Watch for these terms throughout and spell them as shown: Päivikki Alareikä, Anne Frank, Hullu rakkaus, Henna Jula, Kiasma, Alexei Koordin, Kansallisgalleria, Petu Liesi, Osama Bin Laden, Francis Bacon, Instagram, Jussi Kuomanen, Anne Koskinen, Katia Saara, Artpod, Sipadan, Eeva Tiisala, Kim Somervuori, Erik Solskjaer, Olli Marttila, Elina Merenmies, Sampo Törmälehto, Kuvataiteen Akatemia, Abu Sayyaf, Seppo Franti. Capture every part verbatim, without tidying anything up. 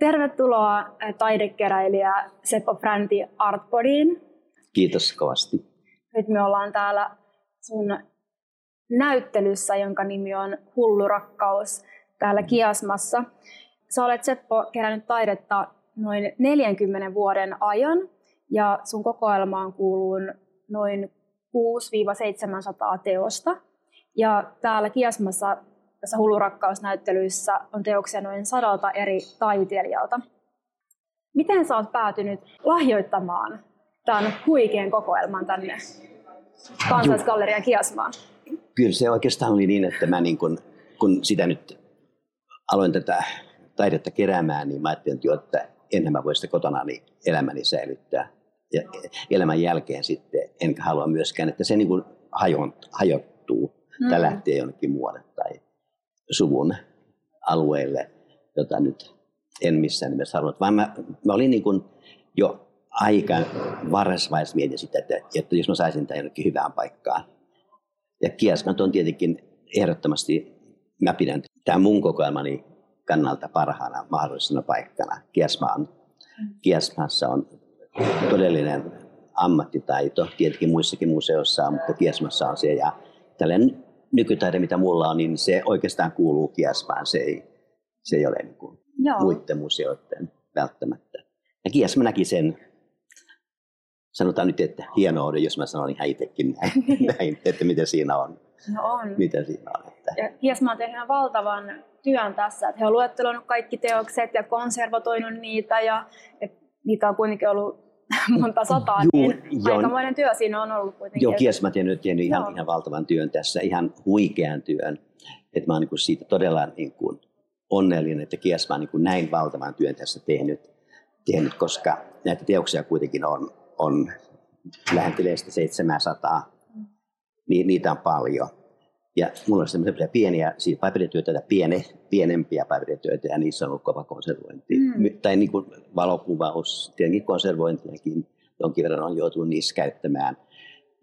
Tervetuloa taidekeräilijä Seppo Franti Artpodiin. Kiitos kovasti. Nyt me ollaan täällä sun näyttelyssä, jonka nimi on Hullu rakkaus täällä Kiasmassa. Sä olet, Seppo, kerännyt taidetta noin neljänkymmenen vuoden ajan ja sun kokoelmaan kuuluu noin kuusi seitsemänsataa teosta. Ja täällä Kiasmassa tässä Hullu rakkausnäyttelyissä on teoksia noin sadalta eri taiteilijalta. Miten sä oot päätynyt lahjoittamaan tämän huikean kokoelman tänne Kansallisgallerian Kiasmaan? Kyllä se oikeastaan oli niin, että mä niin kun, kun sitä nyt aloin tätä taidetta keräämään, niin mä ajattelin, että enhän mä voi sitä kotona niin elämäni säilyttää. Ja elämän jälkeen sitten enkä halua myöskään, että se niin kuin hajottuu mm. tai lähtee jonnekin muualle tai suvun alueelle, jota nyt en missään nimessä halunnut. Vaan mä, mä olin niin kuin jo aika varhaisvaiheessa mietin sitä, että, että jos mä saisin tämän jonnekin hyvään paikkaan. Ja Kiasmat on tietenkin ehdottomasti, mä pidän tämän mun kokoelmani kannalta parhaana mahdollisena paikkana. Kiasma on, Kiasmassa on todellinen ammattitaito, tietenkin muissakin museoissa, mutta Kiasmassa on se. Ja tällainen nykytaide, mitä mulla on, niin se oikeastaan kuuluu Kiasmaan. Se ei, se ei ole niin kuin muiden museoiden välttämättä. Ja Kiasma näki sen, sanotaan nyt, että hienouden, jos mä sanon ihan itsekin näin, näin että mitä siinä on. No on. Mitä siinä on. Että... Ja Kiasma on tehnyt valtavan työn tässä, että he on luetteloinut kaikki teokset ja konservatoinut niitä ja niitä on kuitenkin ollut monta sataa, Juu, niin jo, aikamoinen työ siinä on ollut kuitenkin. Joo, Kiasma on tehnyt, tehnyt ihan, ihan valtavan työn tässä, ihan huikean työn. Et mä oon niin siitä todella niin kuin onnellinen, että Kiasma on niin kuin näin valtavan työn tässä tehnyt, tehnyt, koska näitä teoksia kuitenkin on, on lähentelee sitä seitsemänsataa. Niin niitä on paljon. Ja mulla on sellaisia pieniä, siis paipelityötä ja piene, pienempiä paipelityötä, ja niissä on ollut kova konservointi. Mm. Tai niin kuin valokuvaus, tietenkin konservointiakin jonkin verran on joutunut niissä käyttämään.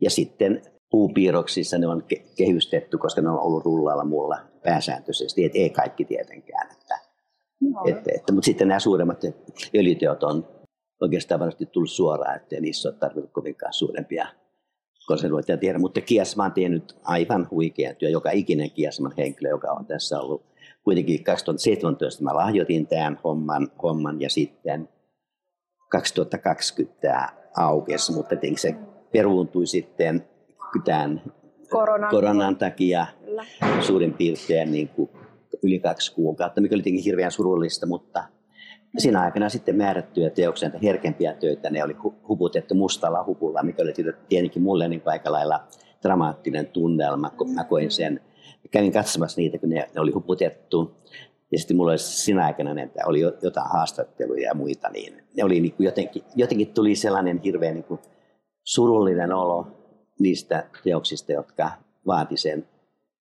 Ja sitten puupiirroksissa ne on ke- kehystetty, koska ne on ollut rullalla mulla pääsääntöisesti, et ei kaikki tietenkään. Että, no. että, että, mutta sitten nämä suuremmat öljyteot on oikeastaan varmasti tullut suoraan, ettei niissä ole tarvinnut kovinkaan suurempia konservointia tiedä, mutta Kiasma on tehnyt aivan huikean työ, joka ikinen Kiasman henkilö, joka on tässä ollut. Kuitenkin kaksituhattaseitsemäntoista mä lahjoitin tämän homman, homman ja sitten kaksituhattakaksikymmentä tämä aukesi, mutta tietenkin se peruuntui sitten tämän koronan, koronan takia suurin piirtein niin kuin yli kaksi kuukautta, mikä oli tietenkin hirveän surullista, mutta siinä aikana sitten määrättyjä teoksia, herkempiä töitä, ne oli huputettu mustalla hupulla, mikä oli tietenkin mulle niin aika lailla dramaattinen tunnelma, kun mä koin sen. Kävin katsomassa niitä, kun ne oli huputettu. Ja sitten mulla oli siinä aikana, että oli jotain haastatteluja ja muita, niin ne oli niin kuin jotenkin, jotenkin tuli sellainen hirveän niin kuin surullinen olo niistä teoksista, jotka vaati sen,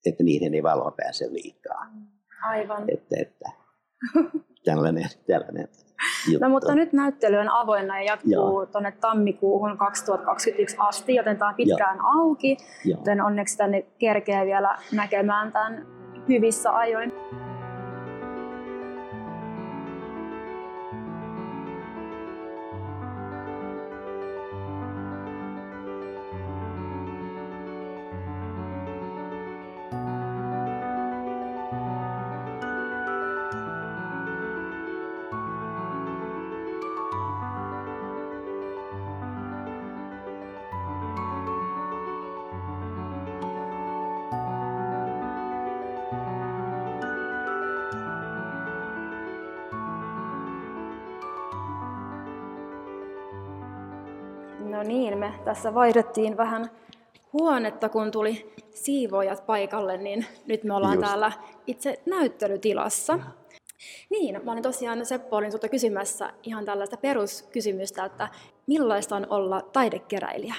että niihin ei valoa pääse liikaa. Aivan. Että, että. Tällainen, tällainen juttu. No, mutta nyt näyttely on avoinna ja jatkuu tuonne tammikuuhun kaksituhattakaksikymmentäyksi asti, joten tämä on pitkään Joo. auki, Joo. joten onneksi tänne kerkeä vielä näkemään tämän hyvissä ajoin. No niin, me tässä vaihdettiin vähän huonetta, kun tuli siivoojat paikalle, niin nyt me ollaan Just. täällä itse näyttelytilassa. Niin, mä olin tosiaan, Seppo, olin sulta kysymässä ihan tällaista peruskysymystä, että millaista on olla taidekeräilijä?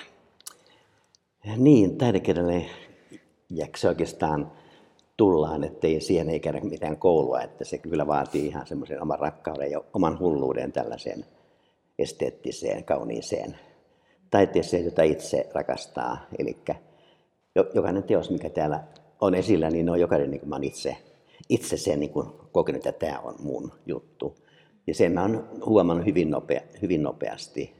Niin, taidekeräilijäksi oikeastaan tullaan, ettei siihen ei käydä mitään koulua, että se kyllä vaatii ihan semmoisen oman rakkauden ja oman hulluuden tällaiseen esteettiseen, kauniiseen taiteeseen, jota itse rakastaa. Eli jokainen teos, mikä täällä on esillä, niin on jokainen, niin kuin mä olen itse, itse sen niin kuin kokenut, että tämä on mun juttu. Ja sen mä oon huomannut hyvin, nopea, hyvin nopeasti,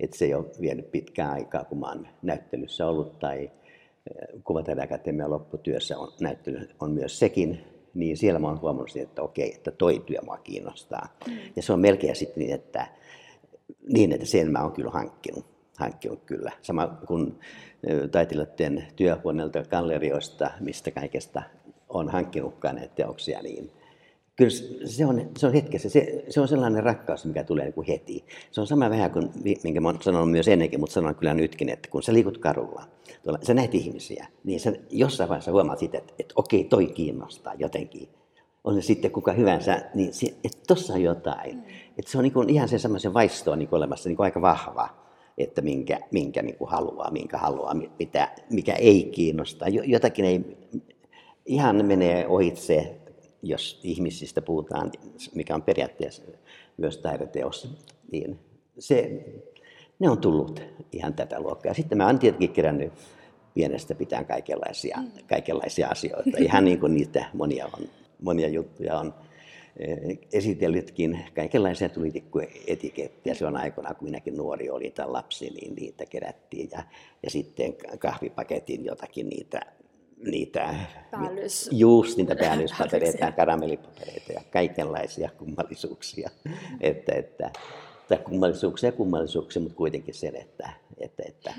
että se ei ole vienyt pitkään aikaa, kun mä oon näyttelyssä ollut tai Kuvataiteen Akatemian lopputyössä on, näyttely on myös sekin, niin siellä mä oon huomannut, että okei, että toi työ mua kiinnostaa. Mm. Ja se on melkein sitten niin, että, niin, että sen mä oon kyllä hankkinut. hankkinut kyllä. Sama kuin taiteilijoiden työhuoneelta ja gallerioista, mistä kaikesta on hankkinutkaan näitä teoksia, niin kyllä se on, se on hetkessä. Se, se on sellainen rakkaus, mikä tulee niin kuin heti. Se on sama vähän kuin, minkä mä oon sanonut myös ennenkin, mutta sanon kyllä nytkin, että kun sä liikut karulla, tuolla, sä näet ihmisiä, niin sä jossain vaiheessa huomaat sitä, että, että okei, toi kiinnostaa jotenkin. On se sitten kuka hyvänsä, niin se, että tossa on jotain. Että se on niin kuin ihan sen samaisen vaistoon niin kuin olemassa niin kuin aika vahva, että minkä, minkä niin kuin haluaa, minkä haluaa, mitä, mikä ei kiinnosta. Jotakin ei ihan menee ohitse, jos ihmisistä puhutaan, mikä on periaatteessa myös taideteos, niin se, ne on tullut ihan tätä luokkaa. Sitten mä oon tietenkin kerännyt pienestä pitää kaikenlaisia, kaikenlaisia asioita, ihan niin kuin niitä monia, on, monia juttuja on. Esitellytkin kaikenlaisia tulitikkuetikettejä silloin aikoinaan, kun minäkin nuori oli tai lapsi, niin niitä kerättiin ja, ja sitten kahvipaketin jotakin niitä, niitä Päällys. Just niitä päällyspapereita ja karamellipapereita ja kaikenlaisia kummallisuuksia. että, että, tai kummallisuuksia ja kummallisuuksia, mutta kuitenkin sen, että, että, että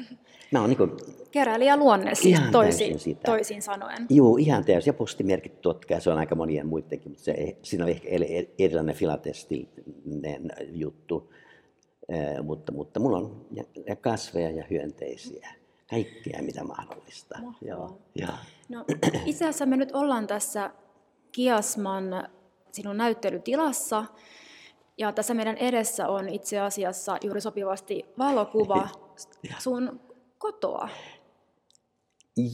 mä oon niin kuin keräilijä luonne siis toisin, toisin sanoen. Joo, ihan täysin. Ja postimerkit totta, se on aika monien muidenkin, mutta se, siinä on ehkä erilainen filatestinen juttu. Eh, mutta, mutta mulla on ja, ja kasveja ja hyönteisiä, kaikkea mitä mahdollista. Joo, joo. No, itse asiassa me nyt ollaan tässä Kiasman sinun näyttelytilassa. Ja tässä meidän edessä on itse asiassa juuri sopivasti valokuva sun kotoa.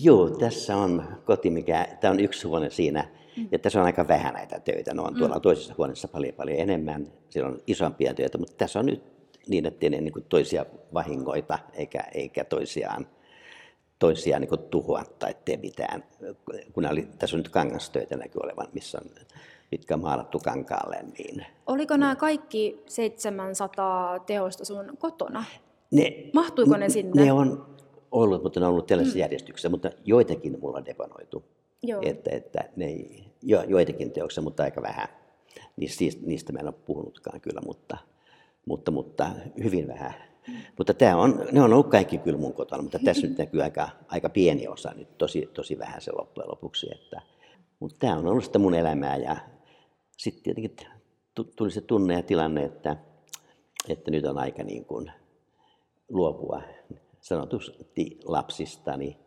Joo, tässä on koti, mikä, tämä on yksi huone siinä, mm. ja tässä on aika vähän näitä töitä. No on mm. tuolla toisessa huoneessa paljon paljon enemmän, siellä on isompia töitä, mutta tässä on nyt niin, ettei ne niin kuin toisia vahingoita eikä, eikä toisiaan, toisiaan niin kuin tuhoa tai tee mitään. Kun oli, tässä on nyt kangastöitä näkyy olevan, missä on mitkä maalattu kankaalle. Niin. Oliko nämä kaikki seitsemänsataa teosta sun kotona? Ne, Mahtuiko ne sinne? Ne on ollut, mutta ne on ollut tällaisessa mm. järjestyksessä, mutta joitakin mulla on deponoitu. Joo. Että, että ne ei, jo, joitakin teoksia, mutta aika vähän. Niistä, niistä mä en ole puhunutkaan kyllä, mutta, mutta, mutta hyvin vähän. Mm. Mutta tää on, ne on ollut kaikki kyllä mun kotona, mutta tässä nyt näkyy aika, aika pieni osa, nyt tosi, tosi vähän se loppujen lopuksi. Että, mutta tää on ollut sitä mun elämää ja sitten tietenkin tuli se tunne ja tilanne, että, että nyt on aika niin kuin luopua sanotusti lapsistani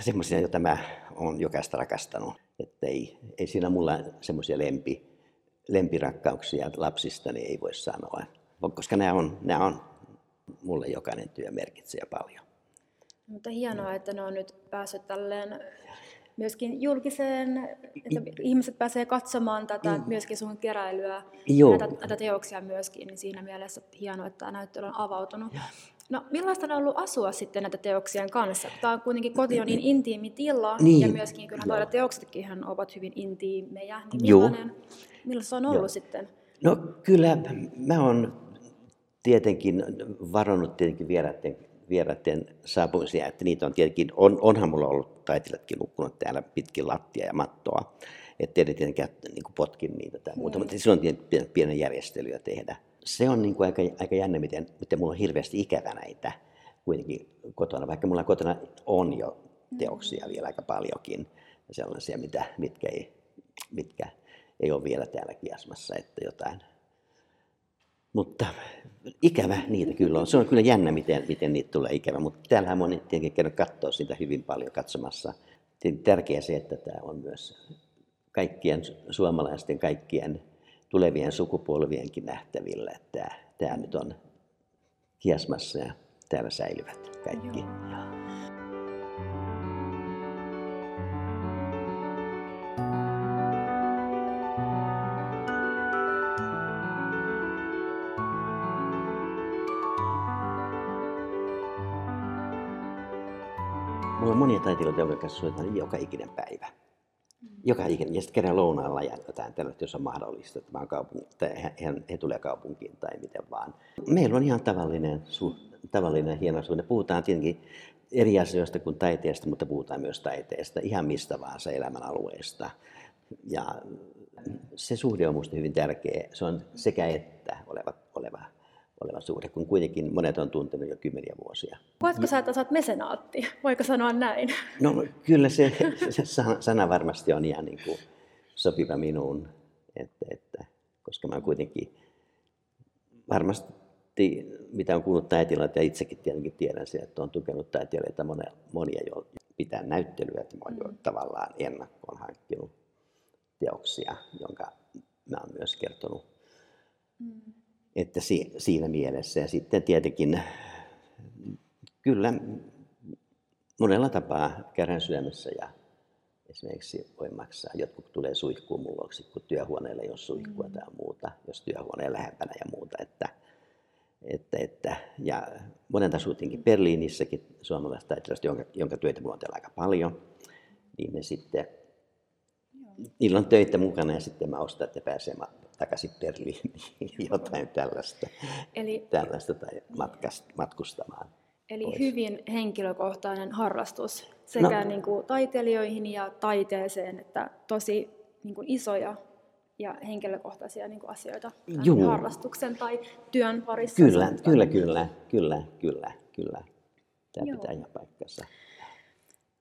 semmoisia, joita mä oon jokaista rakastanut. Että ei, ei siinä mulla semmoisia lempi, lempirakkauksia lapsistani ei voi sanoa, koska nämä on, nämä on mulle jokainen työ merkitsee paljon. Mutta hienoa, no. että ne on nyt päässyt tälleen myöskin julkiseen, että ihmiset pääsee katsomaan tätä, myöskin sun keräilyä, näitä, näitä teoksia myöskin, niin siinä mielessä hienoa, että tämä näyttely on avautunut. Ja. No, millaista on ollut asua sitten näitä teoksien kanssa? Tämä on kuitenkin koti on niin intiimi tila, niin. ja myöskin kyllähän toiset teoksetkin ovat hyvin intiimejä, niin millainen, millaista se on ollut Joo. sitten? No kyllä, mä oon tietenkin varannut tietenkin vieraiden vieraiden saapumisia, että niitä on tietenkin, on, onhan mulla ollut taiteilijatkin nukkunut täällä pitkin lattia ja mattoa, ettei ne tietenkään niin potkin niitä tai muuta, mm. mutta silloin on pienen järjestelyä tehdä. Se on niin kuin aika, aika jännä, miten, miten mulla on hirveästi ikävä näitä kuitenkin kotona, vaikka mulla kotona on jo teoksia mm. vielä aika paljonkin, sellaisia, mitä, mitkä, ei, mitkä ei ole vielä täällä Kiasmassa, että jotain. Mutta ikävä niitä kyllä on. Se on kyllä jännä, miten, miten niitä tulee ikävä, mutta täällähän moni tietenkin kerran katsoa sitä hyvin paljon katsomassa. Tietenkin tärkeää se, että tämä on myös kaikkien suomalaisten, kaikkien tulevien sukupolvienkin nähtävillä. Tämä, tämä nyt on Kiasmassa ja täällä säilyvät kaikki. Joo. Mulla on monia taiteilijoita, joiden kanssa soitan joka ikinen päivä. joka ikinen, ja sitten kerran lounaalla jätetään tällaista, jos on mahdollista, että he, he, he tulee kaupunkiin tai miten vaan. Meillä on ihan tavallinen, su, tavallinen hieno suhde. Puhutaan tietenkin eri asioista kuin taiteesta, mutta puhutaan myös taiteesta, ihan mistä vaan se elämän alueesta. Ja se suhde on minusta hyvin tärkeä. Se on sekä että oleva, oleva, oleva suhde, kun kuitenkin monet on tuntenut jo kymmeniä vuosia. Koetko sä, että sä oot mesenaatti? Voiko sanoa näin? No kyllä se, se sana varmasti on ihan niin kuin sopiva minuun, että, että, koska mä oon kuitenkin varmasti, mitä on kuullut taiteilijoilta ja itsekin tietenkin tiedän sen, että on tukenut taiteilijoita monia, monia jo pitää näyttelyä, että mä oon jo tavallaan ennakkoon hankkinut teoksia, jonka mä oon myös kertonut. Mm. Että si- siinä mielessä ja sitten tietenkin kyllä monella tapaa käydään syömässä ja esimerkiksi voi maksaa. Jotkut tulee suihkuun mulloksi, kun työhuoneella ei ole suihkua mm. tai muuta, jos työhuoneen lähempänä ja muuta. Että, että, että, ja monen tasuutinkin Berliinissäkin suomalaista taiteilijasta, jonka, jonka työtä mulla on täällä aika paljon, niin me sitten niillä on töitä mukana ja sitten mä ostan, että pääsee takaisin Berliiniin jotain tällaista, eli, tällaista tai matkast, matkustamaan. Eli pois. Hyvin henkilökohtainen harrastus sekä no. niin kuin taiteilijoihin ja taiteeseen, että tosi niin kuin isoja ja henkilökohtaisia niin kuin asioita Juu. harrastuksen tai työn parissa. Kyllä, kyllä, kyllä, kyllä, kyllä, kyllä. Tämä Joo. pitää ihan paikkansa.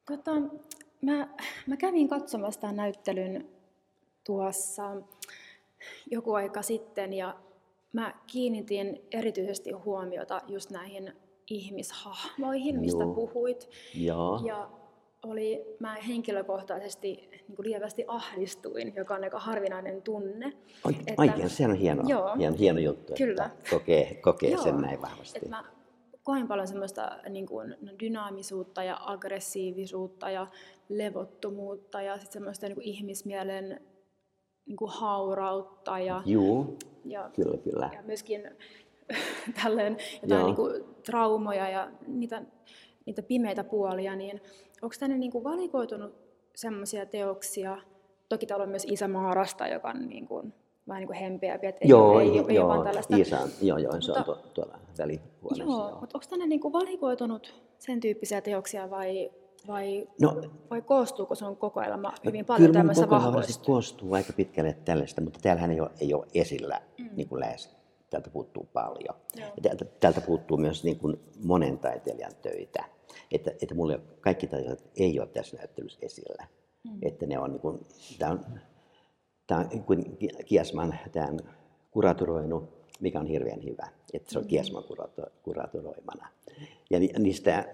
Tota, Mä, mä kävin katsomassa tämän näyttelyn tuossa joku aika sitten ja mä kiinnitin erityisesti huomiota just näihin ihmishahmoihin, mistä Joo. puhuit. Joo. Ja oli, mä henkilökohtaisesti niin kuin lievästi ahdistuin, joka on aika harvinainen tunne. Oikein, se on hieno, joo, hieno, hieno juttu, kyllä. että kokee, kokee sen näin vahvasti. Et mä, koen paljon semmoista niin kuin dynaamisuutta ja aggressiivisuutta ja levottomuutta ja sitten semmoista niin kuin ihmismielen niin kuin haurautta ja, Juu, ja, kyllä, kyllä. ja myöskin tälleen jotain niin kuin traumoja ja niitä, niitä pimeitä puolia. Niin onko tänne niin kuin valikoitunut semmoisia teoksia? Toki täällä on myös Isämaarasta, joka on niin kuin vähän niin kuin hempeä, että joo, ei, ei, ei joo, vaan tällaista. Isän, joo, joo, se on tu- tuolla välihuoneessa. Joo, joo. Mutta onko tänne niin kuin valikoitunut sen tyyppisiä teoksia vai, vai, no, vai koostuuko se on kokoelma hyvin paljon tämmöisessä vahvoista? Kyllä mun koostuu aika pitkälle tällaista, mutta täällähän ei ole, ei ole esillä mm. niin kuin lähes. Täältä puuttuu paljon. Täältä, täältä puuttuu myös niin kuin monen taiteilijan töitä. Että, että mulle kaikki taiteilijat ei ole tässä näyttelyssä esillä. Mm. Että ne on niin kuin, tää on, Tämä on Kiasman tämän kuraturoinut, mikä on hirveän hyvä, että se on Kiasman kurato, kuraturoimana. Ja niistä,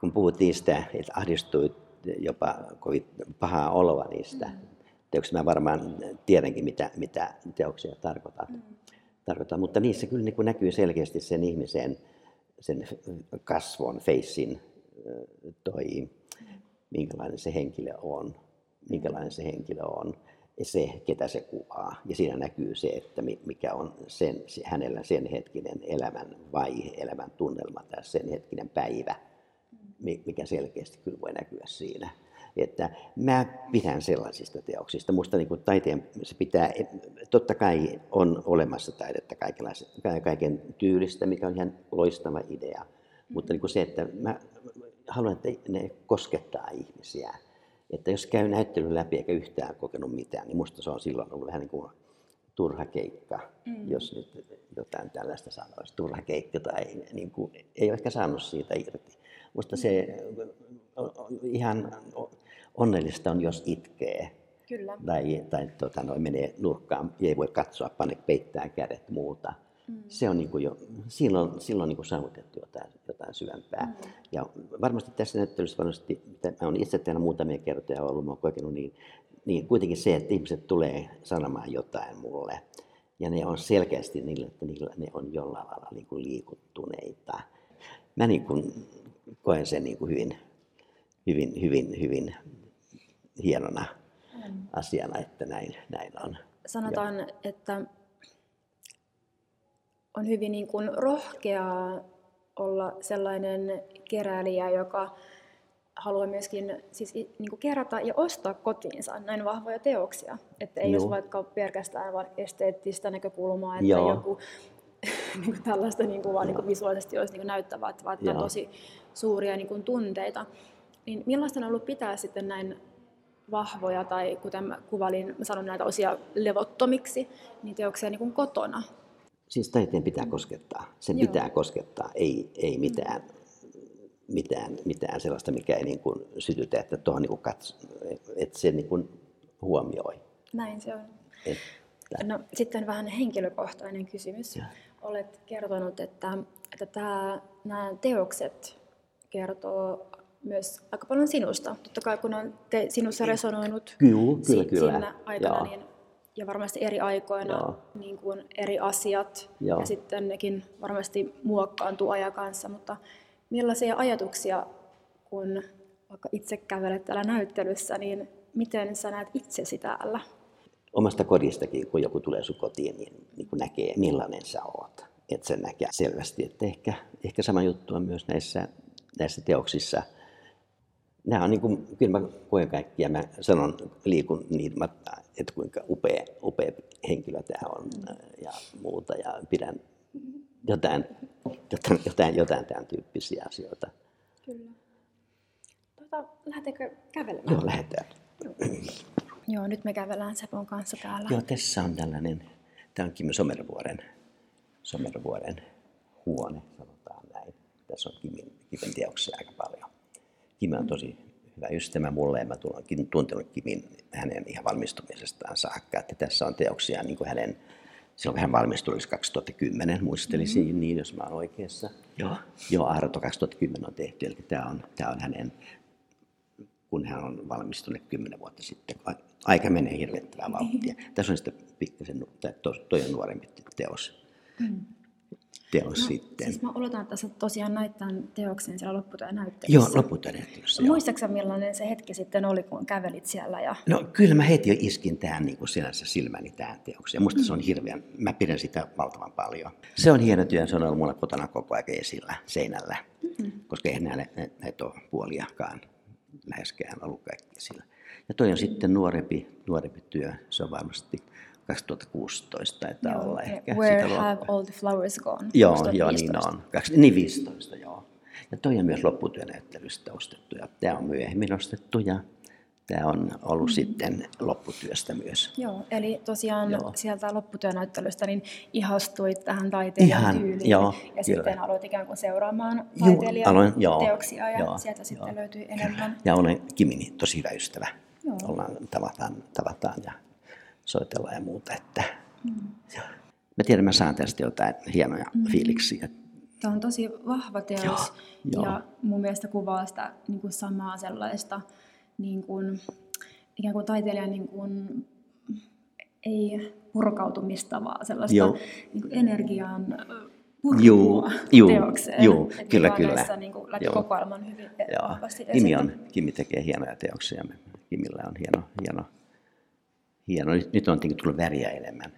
kun puhut niistä, että ahdistui jopa kovin pahaa oloa niistä mm-hmm. teoksista, mä varmaan tiedänkin, mitä, mitä teoksia tarkoitat. Mm-hmm. tarkoitan, mutta niissä kyllä niin näkyy selkeästi sen ihmisen, sen kasvon, feissin, toi, minkälainen se henkilö on, minkälainen se henkilö on. Se, ketä se kuvaa. Ja siinä näkyy se, että mikä on sen, hänellä sen hetkinen elämän vaihe, elämän tunnelma tai sen hetkinen päivä, mikä selkeästi kyllä voi näkyä siinä. Että mä pidän sellaisista teoksista. Musta niin kuin taiteen se pitää, totta kai on olemassa taidetta kaiken tyylistä, mikä on ihan loistava idea. Mutta niin kuin se, että mä haluan, että ne koskettaa ihmisiä. Että jos käy näyttelyn läpi eikä yhtään kokenut mitään, niin musta se on silloin ollut vähän niin kuin turha keikka, mm. jos nyt jotain tällaista sanoisi, turha keikka tai niin kuin, ei ole ehkä saanut siitä irti. Musta mm. se on, on, ihan onnellista on, jos itkee Kyllä. tai, tai tota, no, menee nurkkaan ja ei voi katsoa, pane peittää kädet muuta. Mm. Se on niin kuin jo, silloin, silloin niin kuin saavutettu jotain, jotain syvempää. Mm. Ja varmasti tässä näyttelyssä, varmasti, mitä olen itse täällä muutamia kertoja ollut, olen kokenut, niin, niin kuitenkin se, että ihmiset tulee sanomaan jotain mulle. Ja ne on selkeästi niillä, että niillä, ne on jollain lailla niin kuin liikuttuneita. Mä niin kuin koen sen niin kuin hyvin, hyvin, hyvin, hyvin hienona mm. asiana, että näin, näin on. Sanotaan, ja. Että on hyvin niin kuin rohkeaa olla sellainen keräilijä, joka haluaa myöskin siis, niin kuin kerätä ja ostaa kotiinsa näin vahvoja teoksia. Että ei Joo. jos vaikka pelkästään vain esteettistä näkökulmaa, että Joo. joku niin kuin tällaista niin kuin, vaan niin kuin visuaalisesti olisi niin kuin näyttävää, että vaan tosi suuria niin kuin tunteita. Niin millaista on ollut pitää sitten näin vahvoja, tai kuten mä kuvailin, mä sanon näitä osia levottomiksi, niin teoksia niin kuin kotona? Siis taiteen pitää mm. koskettaa. Sen Joo. pitää koskettaa, ei, ei mitään. Mm. Mitään, mitään sellaista, mikä ei niin kuin sytytä, että, tuohon niin kuin katso, että se niin kuin huomioi. Näin se on. Että... No, sitten vähän henkilökohtainen kysymys. Ja. Olet kertonut, että, että tämä, nämä teokset kertoo myös aika paljon sinusta. Totta kai kun on te, sinussa resonoinut kyllä, kyllä, si, kyllä. siinä aikana niin, ja varmasti eri aikoina niin kuin eri asiat ja, ja sitten nekin varmasti muokkaantuu ajan kanssa. Mutta millaisia ajatuksia, kun vaikka itse kävelet täällä näyttelyssä, niin miten sä näet itsesi täällä? Omasta kodistakin, kun joku tulee sun kotiin, niin, niin kun näkee, millainen sä oot. Että sen näkee selvästi. Että ehkä, ehkä sama juttu on myös näissä, näissä teoksissa. Nämä on niin kuin, kyllä mä koen kaikkia, mä sanon, liikun niin, että kuinka upea, upea henkilö tämä on ja muuta, ja pidän jotain, jotain, jotain, jotain tämän tyyppisiä asioita. Kyllä. Tuota, lähdetäänkö kävelemään? Joo, lähdetään. Joo. Joo, nyt me kävelään Sepon kanssa täällä. Joo, tässä on tällainen, tämä on Kim Somervuoren, Somervuoren huone, sanotaan näin. Tässä on Kimin, Kimin teoksia aika paljon. Kim on tosi hyvä ystävä mulle, ja mä tulen tuntenut Kimin hänen ihan valmistumisestaan saakka, että tässä on teoksia niin kuin hänen. Silloin hän valmistui kaksituhattakymmenen, muistelisin mm-hmm. niin, jos mä olen oikeassa. Joo. Joo, Aarto kaksituhattakymmenen on tehty, eli tämä on, tämä on hänen, kun hän on valmistunut kymmenen vuotta sitten. Aika menee hirvettävää vauhtia. Mm-hmm. Tässä on sitten pikkasen, tai toi on nuorempi teos, mm-hmm. teos no, sitten. Siis mä oletan, että sä tosiaan näit tämän teoksen siellä lopputyön näyttelyssä. Joo, lopputyön näyttelyssä. Muistatko sä, millainen se hetki sitten oli, kun kävelit siellä? Ja... No kyllä mä heti jo iskin tähän niin kuin sinänsä silmäni tähän teokseen. Musta mm. se on hirveän, mä pidän sitä valtavan paljon. Se on hieno työ, se on ollut mulla kotona koko ajan esillä seinällä, mm-hmm. koska eihän näitä, näitä ole puoliakaan läheskään ollut kaikki esillä. Ja toi on mm-hmm. sitten nuorempi, nuorempi työ, se on varmasti... kaksituhattakuusitoista taitaa joo, olla ehkä. Where sitä have all the flowers gone? Joo, kaksituhattaviisitoista. Joo, niin on. Kaksi, niin viisitoista, joo. Ja toi on myös lopputyönäyttelystä ostettu, ja tämä on myöhemmin ostettu, ja tämä on ollut mm-hmm. sitten lopputyöstä myös. Joo, eli tosiaan joo. sieltä lopputyönäyttelystä niin ihastuit tähän taiteilijan tyyliin, joo, ja kyllä. sitten aloit ikään kuin seuraamaan taiteilijan Juu, aloin, joo, teoksia, ja joo, sieltä joo, sitten joo. löytyi enemmän. Ja olen Kimini tosi hyvä ystävä. Joo. Ollaan, tavataan, tavataan ja... soitellaan ja muuta, että mm. mä tiedän, mä saan tästä jotain hienoja mm. fiiliksiä. Tämä on tosi vahva teos joo, ja joo. mun mielestä kuvaa sitä niin kuin samaa sellaista, niin kuin, ikään kuin taiteilijan niin kuin, ei purkautumista, vaan sellaista niin kuin energian purkua teokseen. Joo, kyllä, kyllä. Näissä, niin kuin, lähti kokoelman hyvin vahvasti esiin. Kimi tekee hienoja teoksia, Kimillä on hieno, hieno. Hieno. Nyt on tullut väriä enemmän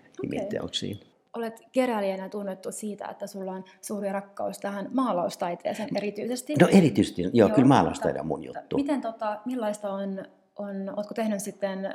teoksiin. Okay. Olet keräilijänä tunnettu siitä, että sulla on suuri rakkaus tähän maalaustaiteeseen erityisesti. No erityisesti, joo, joo kyllä maalaustaide on mun juttu. Miten, tota, millaista on, on, ootko tehnyt sitten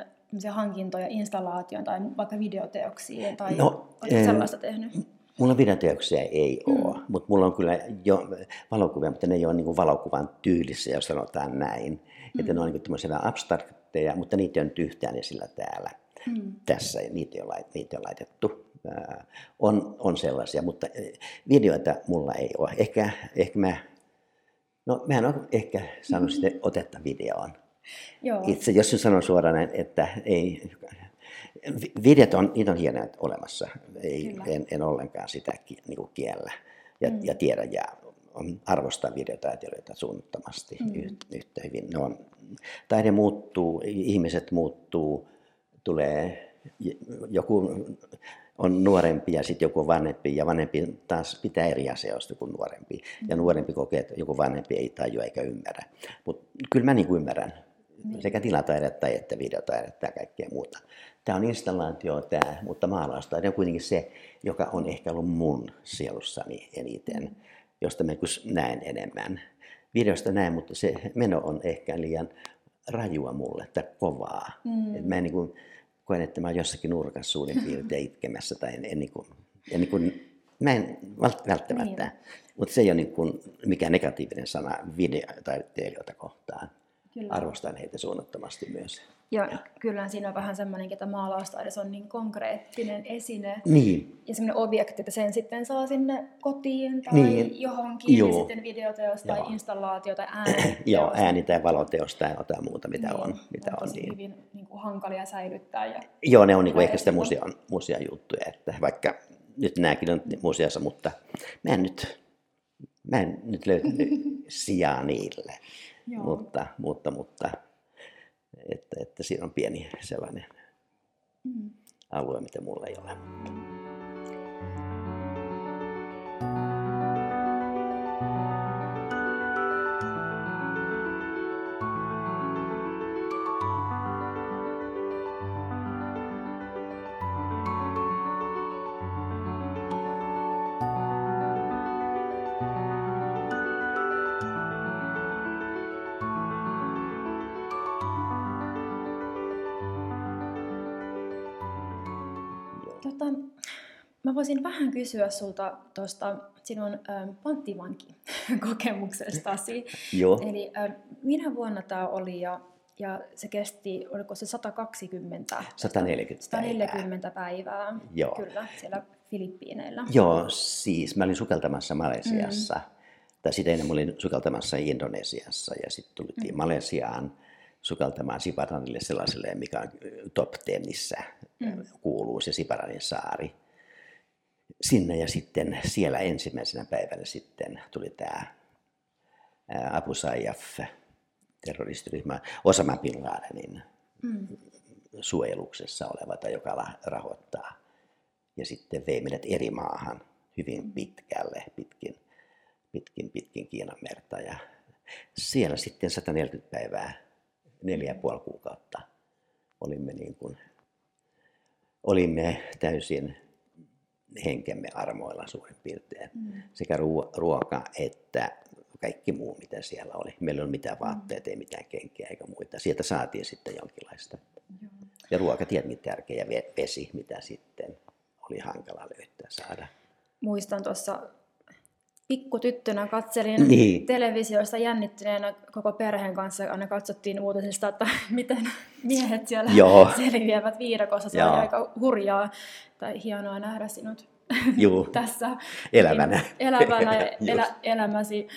hankintoja, installaation tai vaikka videoteoksia, tai no, oletko sellaista tehnyt? Mulla videoteoksia ei mm. ole, mutta mulla on kyllä jo valokuvia, mutta ne ei ole niin valokuvan tyylissä, jos sanotaan näin. Mm. Että ne on niin tämmöisiä abstrakteja, mutta niitä ei ole nyt yhtään esillä täällä. Mm. Tässä niitä on, niitä on laitettu. Äh, on, on sellaisia, mutta videoita mulla ei ole. Ehkä, ehkä mä, no, mä en ole ehkä saanut mm-hmm. sitten otetta videoon. Joo. Itse, jos sanon suoraan näin, että ei, videot on, niitä on hienoja olemassa. Ei, en, en ollenkaan sitä niin kiellä ja, mm. ja tiedä ja arvostaa videotaiteilijoita suunnattomasti mm. yhtä hyvin. Ne on, taide muuttuu, ihmiset muuttuu. Tulee, joku on nuorempi ja sitten joku on vanhempi, ja vanhempi taas pitää eri asioista kuin nuorempi. Ja nuorempi kokee, että joku vanhempi ei tajua eikä ymmärrä. Mutta kyllä mä niin kuin ymmärrän sekä tilataidetta että videotaidetta ja kaikkea muuta. Tämä on installaatio tämä, mutta maalaustaide on kuitenkin se, joka on ehkä ollut mun sielussani eniten, josta mä näen enemmän. videosta näin, mutta se meno on ehkä liian rajua mulle tai kovaa. Mm. Et mä niin kuin koen, että mä oon jossakin nurkassa suurin piirtein itkemässä tai en, en, niin kuin, en niin kuin, mä en välttämättä, niin. Mutta se ei ole niin kuin mikään negatiivinen sana videotaiteilijoita kohtaan. Kyllä. Arvostan heitä suunnattomasti myös. Ja, ja. Kyllä siinä on vähän semmoinen, että maalaustaides on niin konkreettinen esine niin. Ja semmoinen objekti, että sen sitten saa sinne kotiin tai niin. Johonkin ja sitten videoteos tai joo. installaatio tai ääni. Joo, ääni tai valoteos tai jotain muuta, mitä niin. on. Mitä on, on niin. hyvin niin kuin hankalia säilyttää. Ja joo, ne on niin kuin ehkä sitä museon, museon juttuja, että vaikka nyt nämäkin on museossa, mutta mä en nyt, mä en nyt löytänyt sijaa niille. Joo. Mutta, mutta, mutta että, että siinä on pieni sellainen mm. alue, mitä mulla ei ole. Mutta. Mä voisin vähän kysyä sulta tuosta sinun panttivankikokemuksestasi. Eli ä, minä vuonna tämä oli ja, ja se kesti, oliko se sata kaksikymmentä? sata neljäkymmentä päivää. Joo. Kyllä, siellä Filippiineillä. Joo, siis mä olin sukeltamassa Malesiassa. Mm-hmm. Tai sitä ennen mä olin sukeltamassa Indonesiassa ja sitten tultiin mm-hmm. Malesiaan sukeltamaan Sipadanille sellaiselle, mikä on top tenissä mm-hmm. kuuluu se Sipadanin saari. Sinne ja sitten siellä ensimmäisenä päivänä sitten tuli tämä Abu Sayyaf terroristiryhmä Osama Bin Ladenin mm. suojeluksessa oleva tai joka rahoittaa ja sitten vei meidät eri maahan hyvin pitkälle pitkin pitkin pitkin Kiinan merta ja siellä sitten sata neljäkymmentä päivää neljä ja puoli kuukautta olimme niin kuin olimme täysin henkemme armoilla suurin piirtein. Mm. Sekä ruoka että kaikki muu, mitä siellä oli. Meillä ei ole mitään vaatteita, mm. ei mitään kenkiä eikä muita. Sieltä saatiin sitten jonkinlaista. Joo. Ja ruoka tietenkin tärkeä ja vesi, mitä sitten oli hankala löytää saada. Muistan tuossa pikkutyttönä katselin niin. televisiosta jännittyneenä koko perheen kanssa, aina katsottiin uutisista, että miten miehet siellä joo. selviävät viidakossa. Se joo. oli aika hurjaa tai hienoa nähdä sinut juu. tässä elävänä, elävänä elä, elämäsi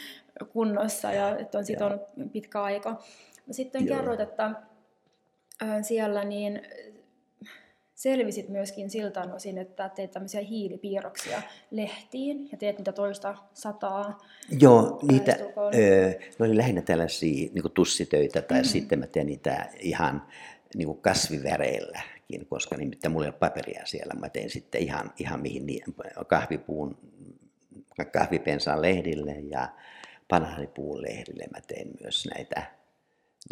kunnossa ja että on sitonut pitkä aika. Sitten joo. kerroit, että siellä niin selvisit myöskin siltaan osin, että teet tämmöisiä hiilipiirroksia lehtiin ja teet niitä toista sataa. Joo, niitä, öö, ne oli lähinnä tällaisia niin kuin tussitöitä tai mm-hmm. sitten mä teen niitä ihan niin kuin kasviväreilläkin, koska nimittäin mulla ei ole paperia siellä. Mä tein sitten ihan, ihan mihin kahvipuun, kahvipensaan lehdille ja bananipuun lehdille mä tein myös näitä,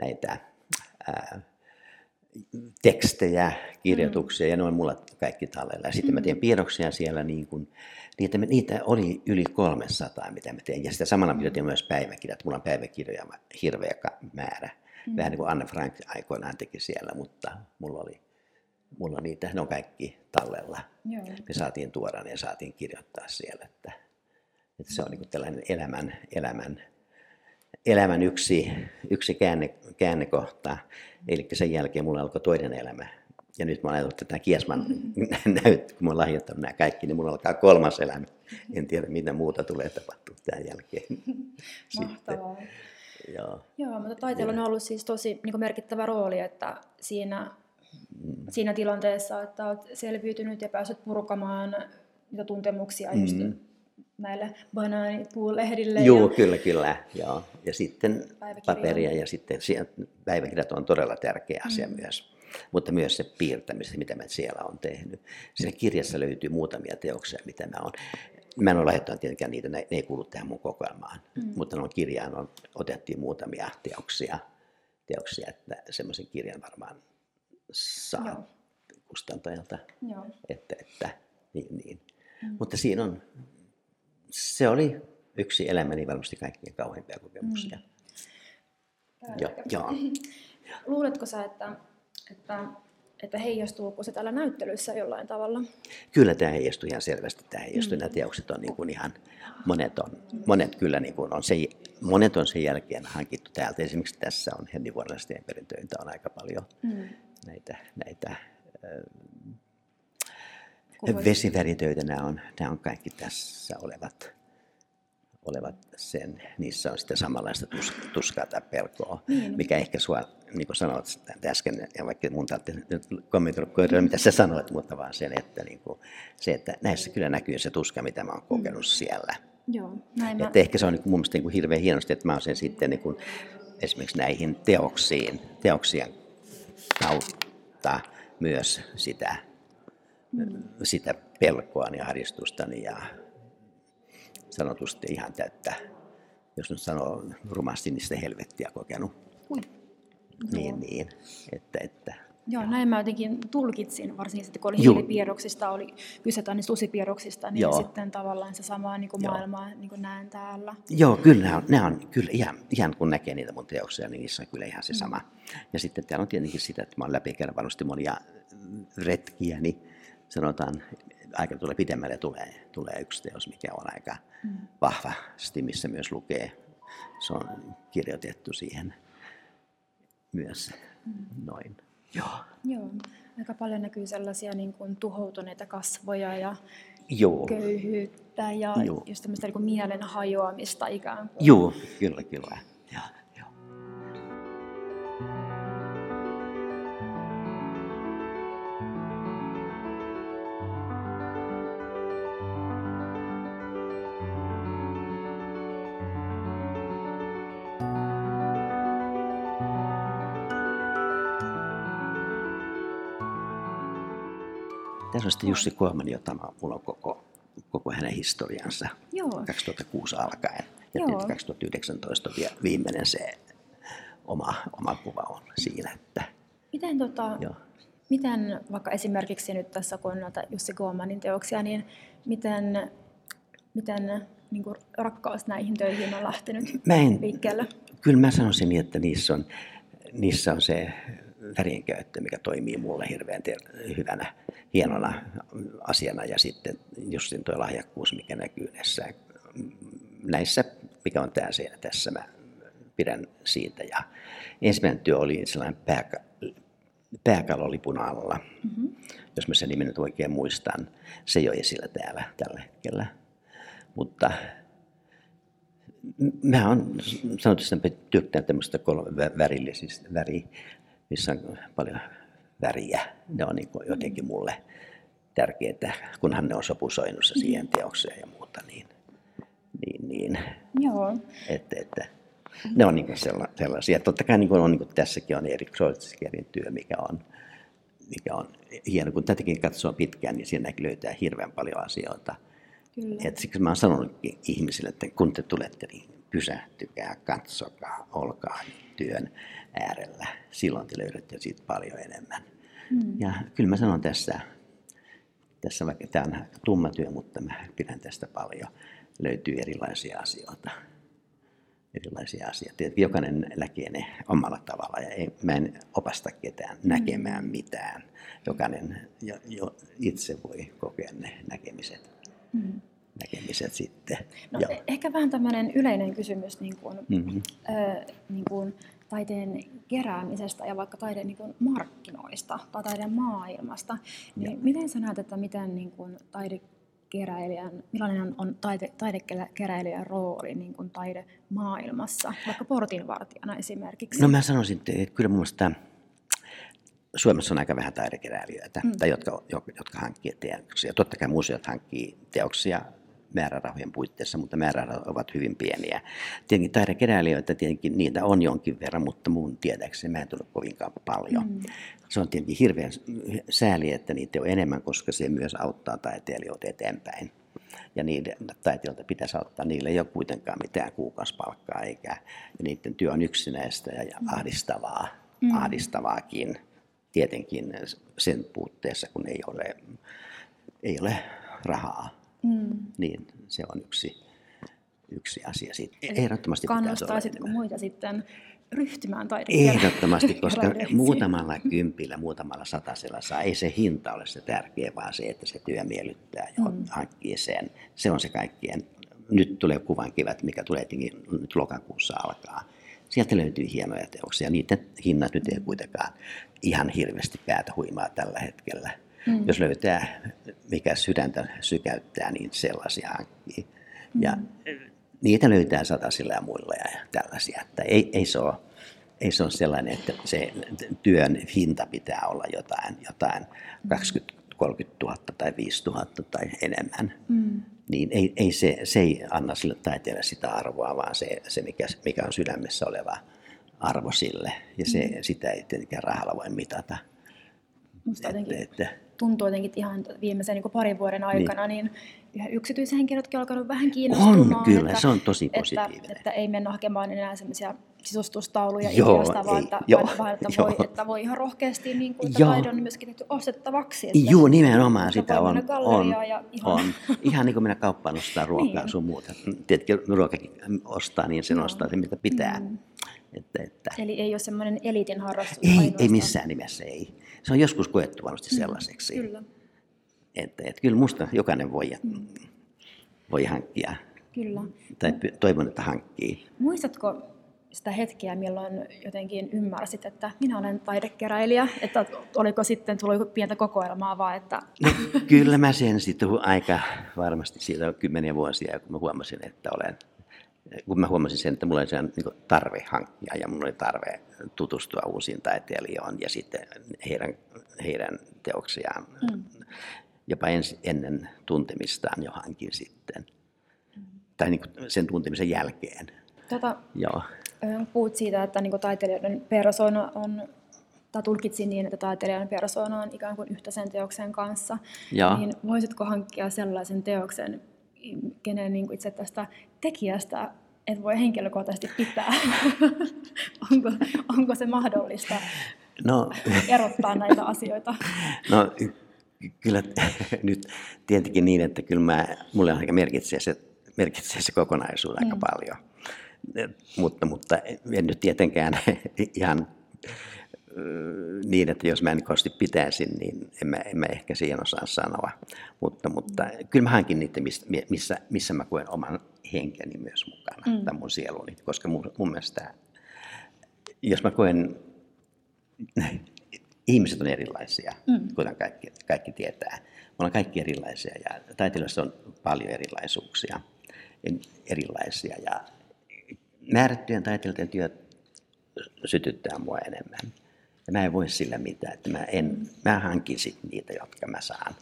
näitä ää, tekstejä, kirjoituksia mm. ja ne on mulla kaikki tallella. Ja sitten mm. mä tein piirroksia siellä, niin kun, niitä, niitä oli yli kolmesataa, mitä mä tein. Ja sitä samalla mä tein myös päiväkirjat. Mulla on päiväkirjoja hirveä määrä. Mm. Vähän niin kuin Anne Frank aikoinaan teki siellä, mutta mulla oli mulla niitä, ne on kaikki tallella. Joo. Me saatiin tuoda ne ja saatiin kirjoittaa siellä. Että, että se on niin kuin tällainen elämän, elämän Elämän yksi, yksi käänne, käännekohta, eli sen jälkeen mulla alkoi toinen elämä. Ja nyt mä oon ajatellut tätä Kiasman näyt, kun mä oon lahjoittanut nämä kaikki, niin mulla alkaa kolmas elämä. En tiedä, mitä muuta tulee tapahtua tämän jälkeen. Mahtavaa. Joo. Joo, mutta taiteella on ollut siis tosi niin kuin merkittävä rooli, että siinä, mm. siinä tilanteessa, että olet selviytynyt ja päässyt purkamaan niitä tuntemuksia mm. just näillä banaanipuulehdillä. Joo, ja kyllä, kyllä. Joo. Ja sitten paperia ja sitten päiväkirjat on todella tärkeä asia mm. myös. Mutta myös se piirtämistä, mitä mä siellä on tehnyt. Siinä kirjassa löytyy muutamia teoksia, mitä mä oon. Mä en ole lahjoittanut tietenkään niitä, ne ei kuulu tähän mun kokoelmaan. Mm. Mutta noin kirjaan on, otettiin muutamia teoksia, teoksia että semmoisen kirjan varmaan saa joo. kustantajalta. Joo. Että, että, niin, niin. Mm. Mutta siinä on. Se oli yksi elämäni varmasti kaikkien kauheimpia kokemuksia. Mm. Jo, joo. Luuletko sä, että, että, että heijastuuko se täällä näyttelyssä jollain tavalla? Kyllä tämä heijastuu ihan selvästi. Tämä heijastuu. Mm. Nämä teokset on niin kuin ihan, monet on, monet kyllä niin kuin on se, monet on sen jälkeen hankittu täältä. Esimerkiksi tässä on Henni Vuorella Steenbergin töitä on aika paljon mm. näitä, näitä äh, vesiväritöitä. Nämä on, nämä on kaikki tässä olevat. Olevat sen, niissä on sitä samanlaista tuskaa tai pelkoa, niin, mikä ehkä sua, niin kuin sanoit äsken, ja vaikka mun tarvitsee kommentoida, mitä sä sanoit, mutta vaan sen, että, niin kuin, se, että näissä kyllä näkyy se tuska, mitä mä oon kokenut mm. siellä. Joo, näin mä... Ehkä se on niin kuin, mun mielestä niin kuin hirveän hienosti, että mä oon sen sitten niin kuin, esimerkiksi näihin teoksiin, teoksien kautta myös sitä, mm. sitä pelkoani ja harrastustani ja sanotusti ihan täyttä, jos nyt sanoo rumasti, niin sitä helvettiä kokenut. Ui. Niin, joo. Niin. Että, että. Joo, ja. Näin mä jotenkin tulkitsin, varsinkin kun oli hiilipierroksista, oli kyse niin susipierroksista, niin sitten tavallaan se sama niin kuin maailma niin kuin näen täällä. Joo, kyllä nämä on, nämä on kyllä ihan, ihan kun näkee niitä mun teoksia, niin niissä on kyllä ihan se sama. Mm. Ja sitten täällä on tietenkin sitä, että mä oon läpikäynyt varmasti monia retkiä, niin sanotaan, aika tulee pidemmälle tulee, tulee yksi teos, mikä on aika mm. vahvasti, missä myös lukee. Se on kirjoitettu siihen myös mm. noin. Joo. Joo. Aika paljon näkyy sellaisia niin kuin tuhoutuneita kasvoja ja joo. köyhyyttä ja joo. just tämmöistä niin kuin mielen hajoamista ikään kuin. Joo, kyllä, kyllä. Ja. Tässä on sitten Jussi Kuomanen, jota minulla on koko, koko hänen historiansa. Joo. kaksituhattakuusi alkaen ja nyt kaksituhattayhdeksäntoista viimeinen se oma, oma kuva on siinä. Että... Miten, tota, miten vaikka esimerkiksi nyt tässä kun näitä Jussi Kuomanin teoksia, niin miten, miten niin kuin rakkaus näihin töihin on lähtenyt mä en, liikkeelle? Kyllä mä sanoisin niin, että niissä on, niissä on se... värinkäyttö, mikä toimii mulle hirveän ter- hyvänä, hienona asiana ja sitten justin tuo lahjakkuus, mikä näkyy näissä, näissä mikä on tää seinä, tässä mä pidän siitä. Ja ensimmäinen työ oli sellainen pääka- pääkalolipun alla, mm-hmm. jos mä sen nimen nyt oikein muistan. Se ei ole esillä täällä tällä hetkellä, mutta mä oon sanotusti tykkään tämmöistä kol- värillisistä väri. Missä on paljon väriä. Ne on niin kuin jotenkin mulle tärkeitä, kunhan ne on sopusoinnussa siihen teokseen ja muuta. Niin, niin, niin. Joo. Että, että, ne on niin kuin sellaisia. Totta kai niin kuin on, niin kuin tässäkin on Erik Solskjaerin työ, mikä on, mikä on hieno. Kun tätäkin katsoo pitkään, niin siinäkin löytää hirveän paljon asioita. Et siksi mä oon sanonutkin ihmisille, että kun te tulette, niin pysähtykää, katsokaa, olkaa työn äärellä. Silloin te löydätte siitä paljon enemmän. Mm. Ja kyllä mä sanon tässä, tässä vaikka tämä on tumma työ, mutta mä pidän tästä paljon. Löytyy erilaisia asioita. Erilaisia asioita. Jokainen näkee ne omalla tavalla. Ja ei, mä en opasta ketään näkemään mm. mitään. Jokainen jo, jo itse voi kokea ne näkemiset. Mm. näkemiset sitten. No, e- ehkä vähän tämmöinen yleinen kysymys niin kuin, mm-hmm. ö, niin kuin taiteen keräämisestä ja vaikka taiteen niin kuin markkinoista tai taiteen maailmasta. Niin ja. Miten sä näet, että miten, niin kuin, taidekeräilijän, millainen on taide, taidekeräilijän rooli niin kuin taidemaailmassa, vaikka portinvartijana esimerkiksi? No mä sanoisin, että kyllä mun mielestä Suomessa on aika vähän taidekeräilijöitä, mm. tai jotka, jotka hankkii teoksia. Totta kai museot hankkii teoksia määrärahojen puitteissa, mutta määrärahat ovat hyvin pieniä. Tietenkin taidekeräilijöitä, tietenkin niitä on jonkin verran, mutta mun tietääkseni mä en tullut kovinkaan paljon. Mm. Se on tietenkin hirveän sääli, että niitä on enemmän, koska se myös auttaa taiteilijoita eteenpäin. Ja niiden taiteilijoita pitäisi auttaa, niillä ei ole kuitenkaan mitään kuukausipalkkaa, eikä ja niiden työ on yksinäistä ja ahdistavaa, mm. ahdistavaakin. Tietenkin sen puutteessa, kun ei ole, ei ole rahaa, mm. niin se on yksi, yksi asia siitä. Ehdottomasti pitää kannustaisitko muita sitten ryhtymään taidetta? Ehdottomasti, koska muutamalla kympillä, muutamalla satasella saa. Ei se hinta ole se tärkeä, vaan se, että se työ miellyttää ja mm. hankkii sen. Se on se kaikkien. Nyt tulee kuvan kevät, mikä tulee tietenkin nyt lokakuussa alkaa. Sieltä löytyy hienoja teoksia. Niiden hinnat nyt ei kuitenkaan ihan hirveästi päätä huimaa tällä hetkellä. Mm. Jos löytää, mikä sydäntä sykäyttää, niin sellaisia hankkii. Mm. Ja niitä löytää satasilla ja muilla ja tällaisia. Että ei, ei, se ole, ei se ole sellainen, että se työn hinta pitää olla jotain, jotain kaksikymmentä kolmekymmentätuhatta tai viisituhatta tai enemmän. Mm. Niin ei, ei se, se ei anna sille taiteelle sitä arvoa, vaan se, se mikä, mikä on sydämessä oleva arvo sille. Ja se, mm. sitä ei tietenkään rahalla voi mitata. Musta jotenkin, et, et, tuntuu jotenkin ihan viimeisen niin kuin parin vuoden aikana, niin, niin yksityishenkilötkin on alkanut vähän kiinnostumaan. On kyllä, että, se on tosi positiivinen. Että, että ei mennä hakemaan enää sellaisia sisustustauluja ideasta, vaan, että, joo, vaan että, voi, että voi ihan rohkeasti niin kuin, että taidon on myöskin tehty ostettavaksi. Joo, nimenomaan sitä on. on, ja ihan. on. Ihan niin kuin minä kauppaan ostaa ruokaa niin. Sun muuta. Tiedätkö, ruokakin ostaa, niin sen no. ostaa se mitä pitää. Mm. Että, että. Eli ei ole semmoinen eliitin harrastus ei, ainoastaan? Ei missään nimessä, ei. Se on joskus koettu varmasti sellaiseksi. Mm, kyllä. Että, että kyllä musta jokainen voi, mm. voi hankkia. Kyllä. Tai toivon, että hankkii. Muistatko sitä hetkeä, milloin jotenkin ymmärsit, että minä olen taidekeräilijä? Että oliko sitten tullut pientä kokoelmaa vai että... No, kyllä mä sen sitten aika varmasti siitä on kymmeniä vuosia, kun mä huomasin, että olen... Kun mä huomasin sen, että mulla oli niin tarve hankkia ja mulla oli tarve tutustua uusiin taiteilijoihin ja sitten heidän, heidän teoksiaan mm. jopa ens, ennen tuntemistaan johonkin sitten. Mm. Tai niin sen tuntemisen jälkeen. Tota, Joo. Puhut siitä, että niin taiteilijoiden persona on, tai tulkitsin niin, että taiteilijoiden persona on ikään kuin yhtä sen teoksen kanssa. Joo. Niin voisitko hankkia sellaisen teoksen, kenen niin itse tästä tekijästä et voi henkilökohtaisesti pitää. onko, onko se mahdollista no, erottaa näitä asioita? No kyllä nyt tietenkin niin, että kyllä mä, mulle aika merkitsee se, merkitsee se kokonaisuus aika mm. paljon. Mutta, mutta en nyt tietenkään ihan niin, että jos mä en kosti pitäisin, niin en mä, en mä ehkä siihen osaa sanoa. Mutta, mutta kyllä mä hankin niitä, missä, missä mä koen oman henkeni myös mukana, mm. tai mun sieluni. Koska mun, mun mielestä, jos mä koen, ihmiset on erilaisia, mm. kuten kaikki, kaikki tietää. Me ollaan kaikki erilaisia ja taiteilijoissa on paljon erilaisuuksia, erilaisia. Ja määrättyjen taiteilijoiden työt sytyttää mua enemmän. Ja mä en voi sillä mitään, että mä, en, mä hankin sit niitä, jotka mä saan.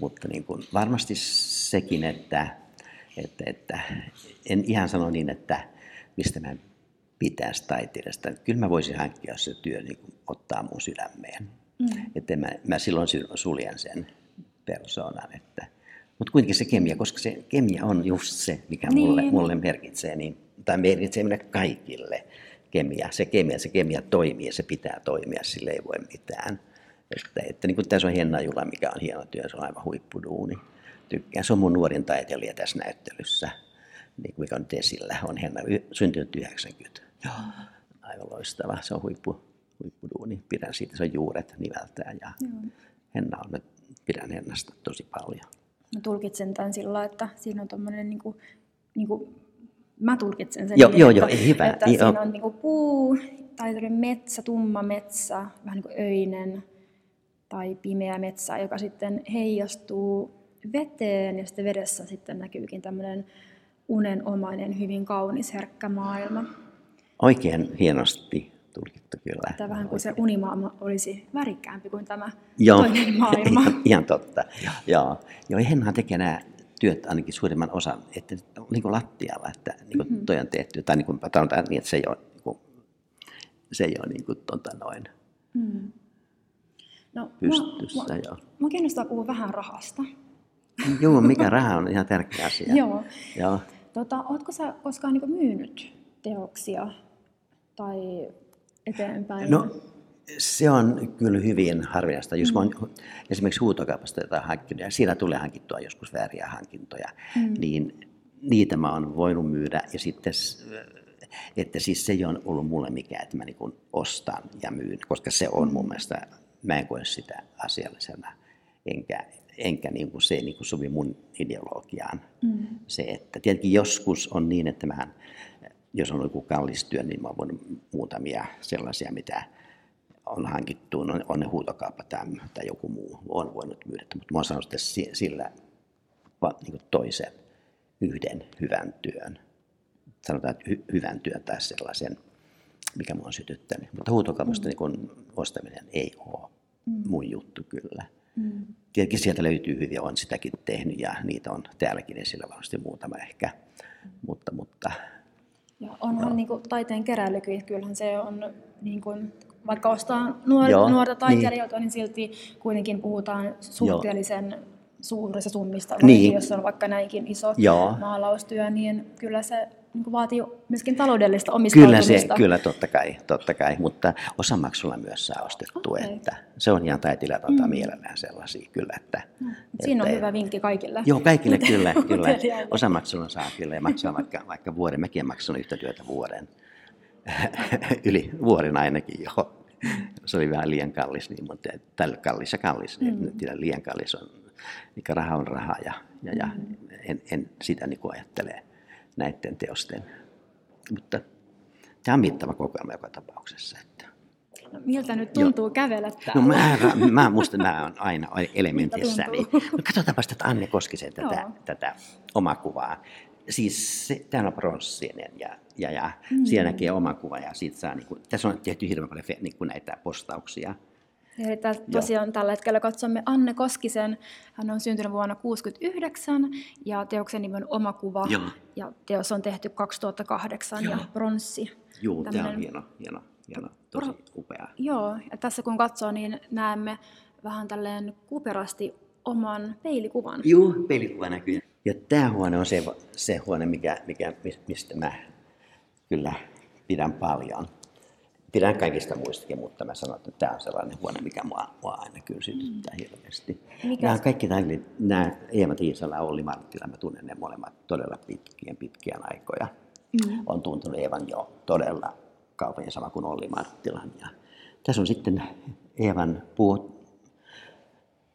Mutta niin kun varmasti sekin, että, että, että en ihan sano niin, että mistä mä pitäisi taiteilijasta. Kyllä mä voisin hankkia, jos se työ niin kun ottaa mun sydämeen. Mm. Että mä, mä silloin suljen sen persoonan. Että, mutta kuitenkin se kemia, koska se kemia on just se, mikä niin. mulle, mulle merkitsee, niin, tai merkitsee meille kaikille. Kemia. Se kemia, se kemia toimii ja se pitää toimia, sille ei voi mitään. Että, että niin kuin tässä on Henna Jula, mikä on hieno työ, se on aivan huippuduuni. Tykkään. Se on mun nuorin taiteilija tässä näyttelyssä, niin kuin mikä on esillä. On Henna syntynyt yhdeksänkymmentä. Joo. Aivan loistava, se on huippu, huippuduuni. Pidän siitä, se on juuret niveltään ja Joo. Henna on, pidän Hennasta tosi paljon. Mä tulkitsen tämän sillä, että siinä on tommoinen niinku... niinku Mä tulkitsen sen, joo, niin, joo, että, joo, hyvä. Että joo. Siinä on niinku puu, tai metsä, tumma metsä, vähän niin kuin öinen tai pimeä metsä, joka sitten heijastuu veteen ja sitten vedessä sitten näkyykin tämmöinen unenomainen, hyvin kaunis, herkkä maailma. Oikein hienosti tulkittu kyllä. Tämä vähän kuin se unimaailma olisi värikkäämpi kuin tämä joo. toinen maailma. ihan, ihan totta. Joo, joo Henna tekee nämä työt ainakin suurimman osan, että niin kuin lattialla, että niin kuin mm-hmm. toi on tehty, tai niin kuin, sanotaan niin, että se ei ole, niin kuin, se ei ole niin kuin, tonta noin mm. no, pystyssä. Mua, mua kiinnostaa puhua vähän rahasta. Joo, mikä raha on ihan tärkeä asia. Joo. Joo. Tota, ootko sä koskaan niin kuin myynyt teoksia tai eteenpäin? No. Se on kyllä hyvin harvinaista. Jos mä oon esimerkiksi huutokaupasta jotain hankkinut, ja siellä tulee hankittua joskus vääriä hankintoja, mm. niin niitä mä oon voinut myydä ja sitten, että siis se ei ole ollut mulle mikään, että mä niin kuin ostan ja myyn, koska se on mun mielestä, mä en koe sitä asiallisena, enkä, enkä niin kuin se niin kuin sovi mun ideologiaan. Mm. Se, että tietenkin joskus on niin, että mä, jos on joku kallis työ, niin mä oon voinut muutamia sellaisia, mitä on hankittu, on, on ne huutokauppa tai, tai joku muu, on voinut myydä, mutta mä oon saanut sitten sillä niin kuin toisen yhden hyvän työn. Sanotaan, että hy- hyvän työn tai sellaisen, mikä minua on sytyttänyt. Mutta huutokaupasta mm. niin kun ostaminen ei ole mm. mun juttu kyllä. Mm. Tietenkin sieltä löytyy hyviä, on sitäkin tehnyt ja niitä on täälläkin esillä varmasti muutama ehkä. Mm. Mutta, mutta, ja onhan no. niin kuin taiteen keräilykin, kyllähän se on, niin kuin, vaikka ostaa nuor- nuorta taiteilijoita, niin. niin silti kuitenkin puhutaan suhteellisen Joo. suurissa summista, niin. jos on vaikka näinkin iso Joo. maalaustyö, niin kyllä se niin vaatii myöskin taloudellista omistautumista. Kyllä, se, kyllä totta kai, totta kai, mutta osamaksulla myös saa ostettua, okay. että se on ihan taiteilijalta mm. mielellään sellaisia kyllä. Että, no, että, siinä on että, hyvä vinkki kaikille. Joo, kaikille kyllä, kyllä. Osamaksulla saa kyllä ja maksaa vaikka, vaikka vuoden. Mäkin en maksanut yhtä työtä vuoden, yli vuoden ainakin jo. Se oli vähän liian kallis, niin, mutta tällä kallis ja kallis, mm. niin, liian kallis on. Eli raha on rahaa ja, ja, ja en, en sitä niin kuin ajattele näiden teosten, mutta tämä on mittava kokoelma joka tapauksessa. Että. No, miltä nyt tuntuu kävellä täällä? No mä, mä, musta mä oon aina elementissä, niin no, katsotaanpa sitä, että Anne Koskisen tätä, tätä omaa kuvaa. Siis se, täällä on pronssinen ja, ja, ja mm. siellä näkee oma kuva ja siitä saa, niin kuin, tässä on tehty hirveän paljon niin kuin näitä postauksia. Eli tosiaan Joo. tällä hetkellä katsomme Anne Koskisen, hän on syntynyt vuonna tuhatyhdeksänsataakuusikymmentäyhdeksän ja teoksen nimi on Oma kuva Joo. ja teos on tehty kaksituhattakahdeksan Joo. ja bronssi. Joo, tämmönen... tämä on hieno, hieno, hieno, tosi Pro... upea. Joo, ja tässä kun katsoo, niin näemme vähän tälleen kuperasti oman peilikuvan. Joo, peilikuva näkyy. Ja tämä huone on se, se huone, mikä, mikä, mistä mä kyllä pidän paljon. Pidän kaikista muistakin, mutta mä sanon, että tämä on sellainen huone, mikä mua, mua aina kyllä sytyttää mm. hirveästi. Nämä kaikki tailit, nämä Eeva Tiisala ja Olli Marttila, mä tunnen ne molemmat todella pitkien, pitkien aikoja. Mm. Olen tuntunut Eevan jo todella kauan ja sama kuin Olli Marttilan. Ja tässä on sitten Eevan puu,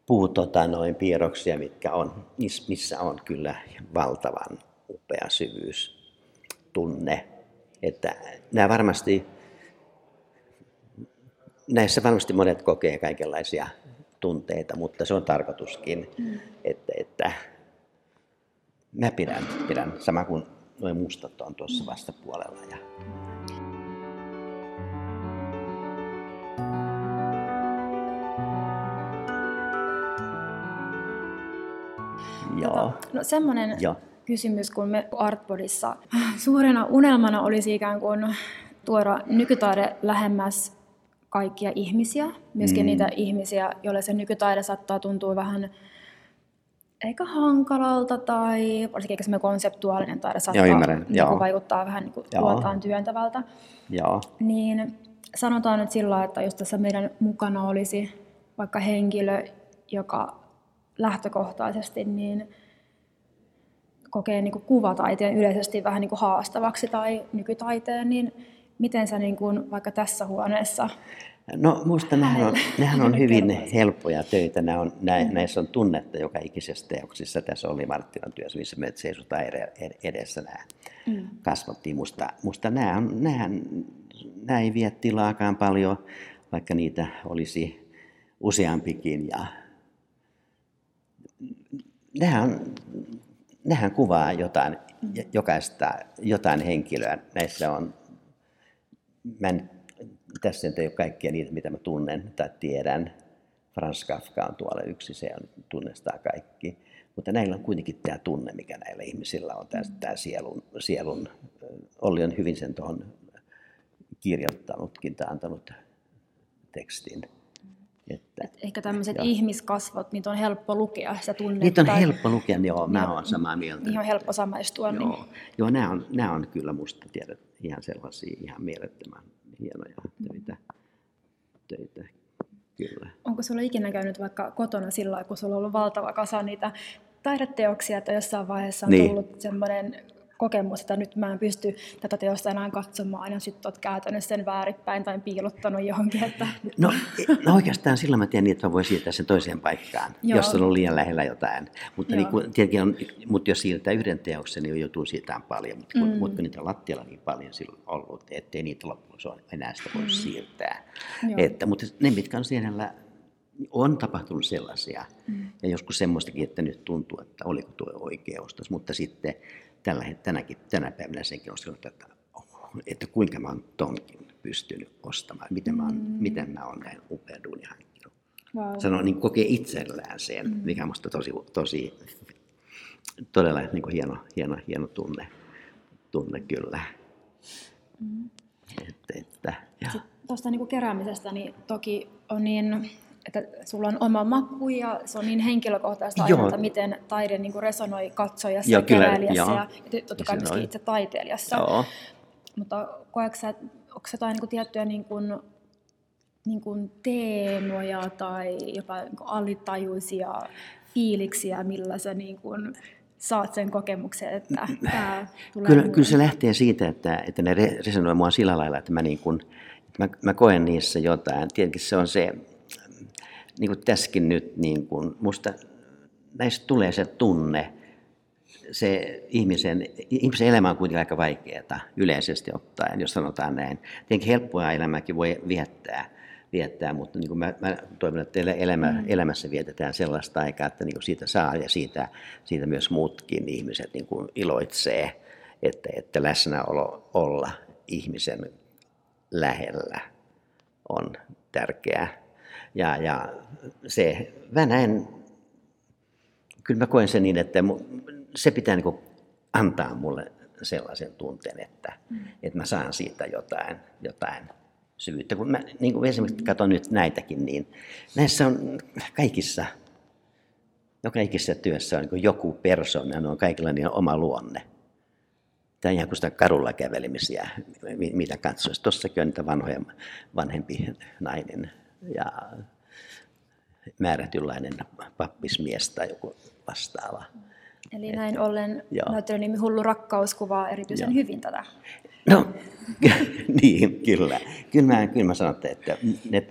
puu tota, noin piirroksia, mitkä on, missä on kyllä valtavan upea syvyys, tunne. Että nämä varmasti... Näissä varmasti monet kokee kaikenlaisia tunteita, mutta se on tarkoituskin, mm. että, että mä pidän, pidän sama kuin nuo mustat on tuossa vastapuolella. Ja... Joo. No semmoinen Joo. kysymys, kun me Artboardissa suurena unelmana olisi ikään kuin tuoda nykytaide lähemmäs kaikkia ihmisiä, myöskin mm. niitä ihmisiä, joille se nykytaide saattaa tuntua vähän eikä hankalalta tai varsinkin se konseptuaalinen taide saattaa Joo, niin vaikuttaa vähän niin luotaan työntävältä. Joo. Niin sanotaan nyt sillä, että jos tässä meidän mukana olisi vaikka henkilö, joka lähtökohtaisesti niin kokee niin kuvataiteen yleisesti vähän niin haastavaksi tai nykytaiteen, niin miten sä niin kuin, vaikka tässä huoneessa? No musta nämähän on, nämähän on hyvin helppoja töitä. Nämä on, nä, mm. Näissä on tunnetta joka ikisessä teoksissa. Tässä oli Marttilan työssä, missä me seisotaan edessä. Nämä mm. kasvattiin. Musta, musta nämä, on, nämähän, nämä ei vie tilaakaan paljon, vaikka niitä olisi useampikin. Ja... Nämähän, nämähän kuvaa jotain, mm. jokaista, jotain henkilöä. Näissä on... Mä en, tässä ei ole kaikkia niitä, mitä mä tunnen tai tiedän. Franz Kafka on tuolla yksi, se on, tunnistaa kaikki. Mutta näillä on kuitenkin tämä tunne, mikä näillä ihmisillä on, tämä sielun, sielun. Olli on hyvin sen tuohon kirjoittanutkin tai antanut tekstin. Että, ehkä tämmöiset jo. ihmiskasvot, niitä on helppo lukea sitä tunnetta. Niitä on helppo lukea, joo, mä oon samaa mieltä. Niihin on helppo samaistua. Joo, niin. joo nämä, on, nämä on kyllä musta tiedät ihan sellaisia ihan mielettömän hienoja töitä. töitä. Kyllä. Onko sulla ikinä käynyt vaikka kotona sillä lailla, kun sulla on ollut valtava kasa niitä taideteoksia, että jossain vaiheessa on niin. tullut semmoinen kokemus, että nyt mä en pysty tätä teosta enää katsomaan, ja sitten olet käytänyt sen väärinpäin tai piilottanut johonkin. Että... No, no oikeastaan silloin mä tiedän niin, että mä voin siirtää sen toiseen paikkaan, Joo. jos se on liian lähellä jotain. Mutta, niin kun, tietenkin on, mutta jos siirtää yhden teoksen, niin joutuu siirtämään paljon, mutta mm. mut, niitä on lattialla niin paljon silloin ollut, ettei niitä loppuun ole enää sitä voi mm. siirtää. Että, mutta ne, mitkä on siellä, on tapahtunut sellaisia, mm. ja joskus semmoistakin, että nyt tuntuu, että oliko tuo oikea ostos, mutta sitten Tällä, tänäkin, tänä päivänä senkin on siltä, että, että kuinka mä oon tonkin pystynyt ostamaan, miten mä oon, mm. miten mä oon näin upea duunia hankkinut. Wow. Sano, niin kokee itsellään sen, mm. mikä on musta tosi, tosi todella niin kuin hieno, hieno, hieno tunne, tunne kyllä. Mm. Että, että, tuosta niin kuin keräämisestä niin toki on niin... että sulla on oma maku ja se on niin henkilökohtaista aina, miten taide niin kuin resonoi katsojassa ja keräilijässä ja, ja totta kai myöskin itse taiteilijassa. Joo. Mutta koetko sä, onko jotain niin kuin tiettyjä niin kuin, niin kuin teemoja tai jopa niin kuin alitajuisia fiiliksiä, millä sä niin kuin saat sen kokemuksen, että tää tulee kyllä, kyllä se lähtee siitä, että, että ne resonoi mua sillä lailla, että mä, niin kuin, että mä, mä koen niissä jotain. Tietenkin se on se... Niin kuin tässäkin nyt, niin kuin, musta näistä tulee se tunne, se ihmisen, ihmisen elämä on kuitenkin aika vaikeaa yleisesti ottaen, jos sanotaan näin. Tietenkin helppoa elämääkin voi viettää, viettää mutta niin kuin mä, mä toivon, että elämä, mm. elämässä vietetään sellaista aikaa, että niin kuin siitä saa ja siitä, siitä myös muutkin ihmiset niin kuin iloitsee, että, että läsnäolo olla ihmisen lähellä on tärkeää. Ja, ja se, mä näen, kyllä mä koen sen niin, että se pitää niin kuin antaa mulle sellaisen tunteen, että, mm. että mä saan siitä jotain, jotain syvyyttä. Kun mä niin kuin esimerkiksi katson nyt näitäkin, niin näissä on kaikissa, joka ikisessä työssä on niin kuin joku persona, ne on kaikilla niin oma luonne. Tämä on ihan kuin sitä karulla kävelemisiä, mitä katsoisi. Tuossakin on niitä vanhoja, vanhempi nainen. Ja määrätynlainen pappismies tai joku vastaava. Eli näin että, ollen näyttelijän nimi Hullu rakkaus kuvaa erityisen joo. hyvin tätä. No, niin, kyllä. Kyllä mä, kyllä mä sanon, että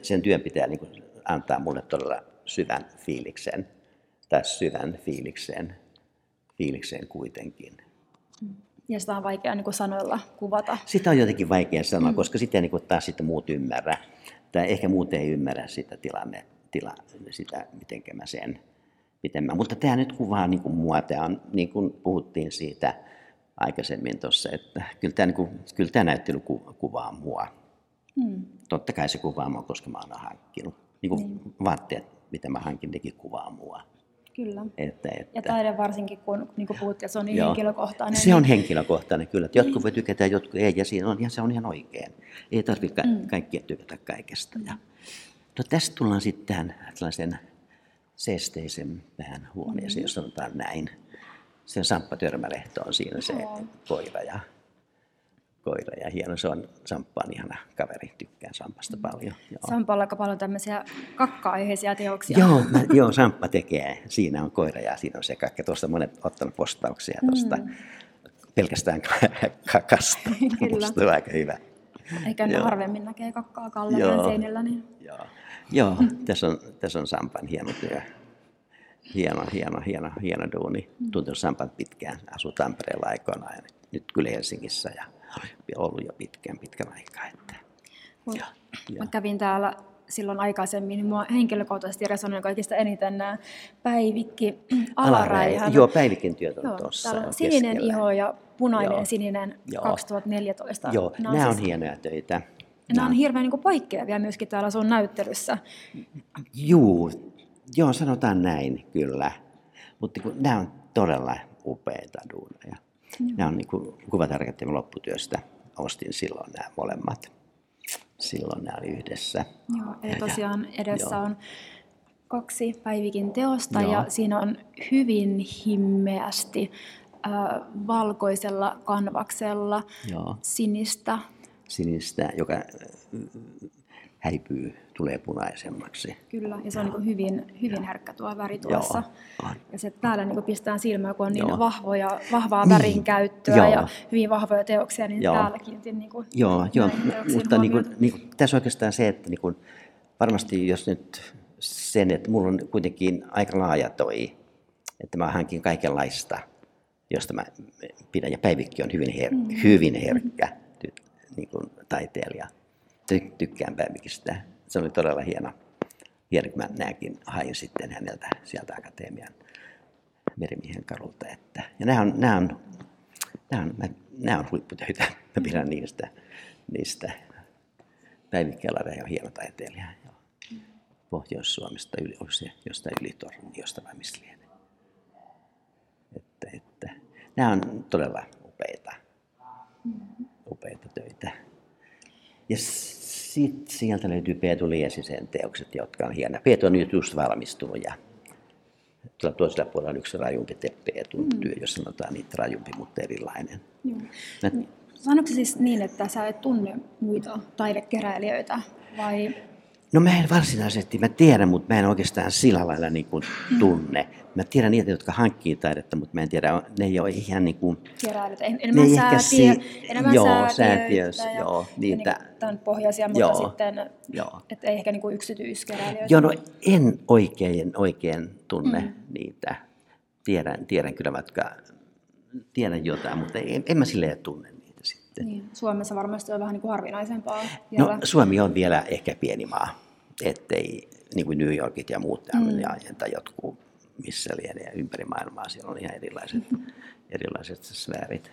sen työn pitää niin kuin antaa mulle todella syvän fiiliksen. Tai syvän fiiliksen, fiiliksen kuitenkin. Ja sitä on vaikea niin kuin sanoilla kuvata. Sitä on jotenkin vaikea sanoa, mm. koska sitä ei niin taas sitten muut ymmärrä. Tai ehkä muuten ei ymmärrä sitä tilanne, tila, sitä, miten mä sen, miten mä. Mutta tämä nyt kuvaa niin kuin mua, tämä on, niin kuin puhuttiin siitä aikaisemmin tuossa, että kyllä tämä, niin kuin, kyllä tämä näyttely kuvaa mua. Mm. Totta kai se kuvaa mua, koska mä oon hankkinut. Niin kuin niin. vaatteet, mitä mä hankin, nekin kuvaa mua. Kyllä. Että, että. Ja taide varsinkin, kun niin kuin puhuttiin, se on niin henkilökohtainen. Se on henkilökohtainen kyllä. Jotkut voi tykätä ja jotkut ei, ja siinä on, ja se on ihan oikein. Ei tarvitse ka- mm. kaikkia tykätä kaikesta. Mm. Ja, no tästä tullaan sitten tähän tällaisen seesteisempään huoneeseen, mm. jos sanotaan näin. Sen Sampo Törmälehto on siinä se mm. koira, ja, koira ja hieno. Se on Samppaan ihana kaveri, tykkään Sampasta mm. paljon. Sampo on aika paljon tämmöisiä kakka-aiheisia teoksia. Joo, mä, joo, Samppa tekee. Siinä on koira ja siinä on se kakka. Tuosta monet ottanut postauksia tuosta mm. pelkästään kakasta. Musta on aika hyvä. Eikä ne harvemmin näkee kakkaa Kallean seinillä. Niin... Joo, joo. tässä, on, tässä on Sampan hieno työ. Hieno, hieno, hieno, hieno duuni. Mm. Tuntunut Sampan pitkään. Asui Tampereella aikoinaan. Nyt kyllä Helsingissä ja ollut jo pitkään, pitkän aikaa. Että. Mut, ja, ja. Mä kävin täällä silloin aikaisemmin, niin mua henkilökohtaisesti resonoin kaikista eniten nämä Päivikki Alareikä. Joo, Päivikin työt on tuossa. Täällä on sininen keskellä. Iho ja punainen joo. sininen joo. kaksituhattaneljätoista. Joo, nämä on, nämä on hienoja töitä. Nämä on hirveän niin kuin poikkeavia myöskin täällä sun näyttelyssä. Juu, joo, sanotaan näin kyllä. Mutta nämä on todella upeita duuneja. Nämä on niin kuin Kuvataiteen lopputyöstä. Ostin silloin nämä molemmat. Silloin nämä oli yhdessä. Joo, eli tosiaan edessä joo. on kaksi Päivikin teosta joo. ja siinä on hyvin himmeästi äh, valkoisella kanvaksella joo. sinistä. Sinistä, joka häipyy, tulee punaisemmaksi. Kyllä, ja se on niin hyvin, hyvin härkkä tuo väri tuossa. Joo, ja se täällä niin pistää silmää, kun on niin vahvoja, vahvaa värinkäyttöä niin, ja hyvin vahvoja teoksia, niin joo. täällä kiinnitin niin kuin joo, joo, mutta niin kuin, niin kuin, tässä oikeastaan se, että niin kuin, varmasti jos nyt sen, että mulla on kuitenkin aika laaja toi, että mä hankin kaikenlaista, josta mä pidän, ja Päivikki on hyvin, her- mm. hyvin herkkä ty- niin kuin taiteilija. Ty- tykkään Päivikistä. Se oli todella hieno. Hieno, kun mä nääkin hain sitten häneltä sieltä Akatemian Merimiehen kadulta. Että, ja nämä on, nämä on, nämä on, nämä on huipputöitä. Mä pidän niistä. niistä. Päivikki Alareikä on hieno taiteilija. Pohjois-Suomesta, jostain Ylitorniosta vai missä lienee. Että, että, nämä on todella upeita, upeita töitä. Ja sitten sieltä löytyy Petu Liesi sen teokset, jotka on hienoja. Petu on just valmistunut ja tuolla toisella puolella on yksi rajumpi Petun työ, jos sanotaan niitä rajumpi, mutta erilainen. Mä... Sanoitko siis niin, että sä et tunne muita taidekeräilijöitä vai? No mä en varsinaisesti, mä tiedän, mutta mä en oikeastaan sillä lailla niin kuin tunne. Mä tiedän niitä, jotka hankkii taidetta, mutta mä en tiedä, ne ei ole ihan niin kuin... Keräilyt, enemmän säätiöitä, enemmän joo, säätiöitä ja, joo, niitä. Ja niin, tämän pohjaisia, mutta joo, sitten joo. Et ei ehkä niin kuin yksityiskeräilijöitä. Joo, no en oikein, oikein tunne mm. niitä. Tiedän, tiedän kyllä, vaikka tiedän jotain, mutta en, en mä silleen tunne. Niin, Suomessa varmasti on vähän niin kuin harvinaisempaa. Vielä. No, Suomi on vielä ehkä pieni maa, ettei niin kuin New Yorkit ja muut tämmöinen mm. tai jotkut missä lienee ympäri maailmaa, siellä on ihan erilaiset, erilaiset sfäärit.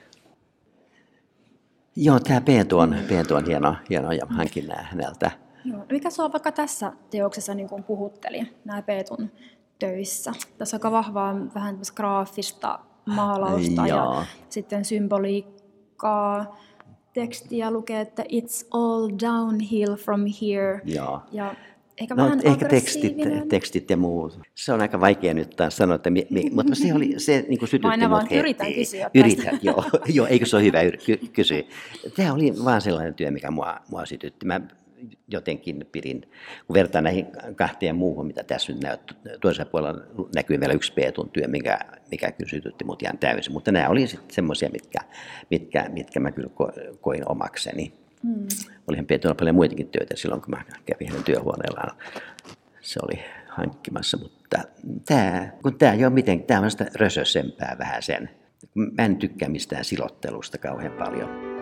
Joo, tämä Petu on, Petu on hieno, hieno ja hankin nää häneltä. Joo, no mikä sua vaikka tässä teoksessa niin kuin puhutteli, nämä Petun töissä? Tässä on aika vahvaa vähän graafista maalausta ja, ja sitten symboliikkaa. Tekstiä lukee, että it's all downhill from here. Joo. Ja ehkä no, vähän ehkä tekstit, tekstit ja muut. Se on aika vaikea nyt taas sanoa, että mi, mi, mutta se, oli, se niin kuin sytytti aina mut heti. Yritän kysyä Yritän, tästä. Joo, joo, eikö se ole hyvä ky- kysyä. Tämä oli vaan sellainen työ, mikä mua, mua sytytti. Mä jotenkin pidin, kun vertaan näihin kahteen muuhun, mitä tässä nyt näyttää. Toisella puolella näkyy vielä yksi Petun työ, mikä, mikä kyllä sytytti mut ihan täysin. Mutta nämä oli sitten semmoisia, mitkä, mitkä, mitkä mä kyllä koin omakseni. Hmm. Olihan Petulla paljon muitakin töitä silloin, kun mä kävin hänen työhuoneellaan. Se oli hankkimassa, mutta tämä, kun tämä ei ole mitenkään, tämä on sitä rösösempää vähän sen. Mä en tykkää mistään silottelusta kauhean paljon.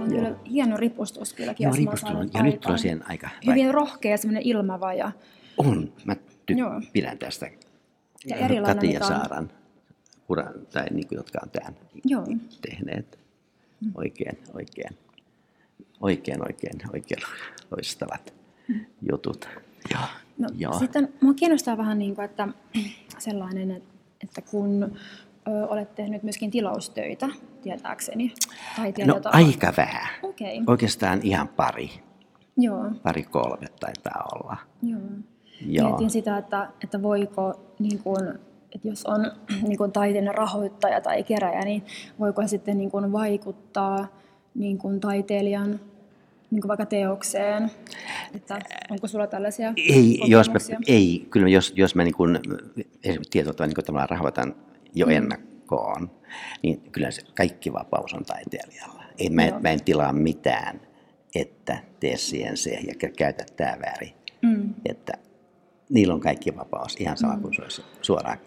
On kyllä hieno ripustus kyllä Kiasmaa. No, ja nyt tulee siihen aika hyvin rohkea semmoinen ilmavaja. On, mä ty- pidän tästä Katia Saaran uran, tai niin kuin, jotka on tämän joo. tehneet. Oikein, oikein, oikein, oikein, oikein loistavat mm. jutut. Joo. No, joo. Sitten mua kiinnostaa vähän niin kuin, että sellainen, että kun... Olet tehnyt myöskin tilaustöitä, tietääkseni? Tai no aika vähän. Okay. Oikeastaan ihan pari. Joo. Pari kolme taitaa olla. Joo. Joo. Mietin sitä, että, että voiko, niin kun, että jos on niin kun taiteellinen rahoittaja tai keräjä, niin voiko sitten niin kun vaikuttaa niin kun taiteilijan niin kun vaikka teokseen? Että onko sulla tällaisia ei, jos mä, ei, kyllä jos, jos mä niin kun, tietotaan niin kun tavallaan rahoitan, jo ennakkoon, niin kyllä se kaikki vapaus on taiteilijalla. Ei, mä, en, mä en tilaa mitään, että tee siihen se ja käytä tämä väri. Mm. Että niillä on kaikki vapaus, ihan sama mm. kuin se olisi suoraan,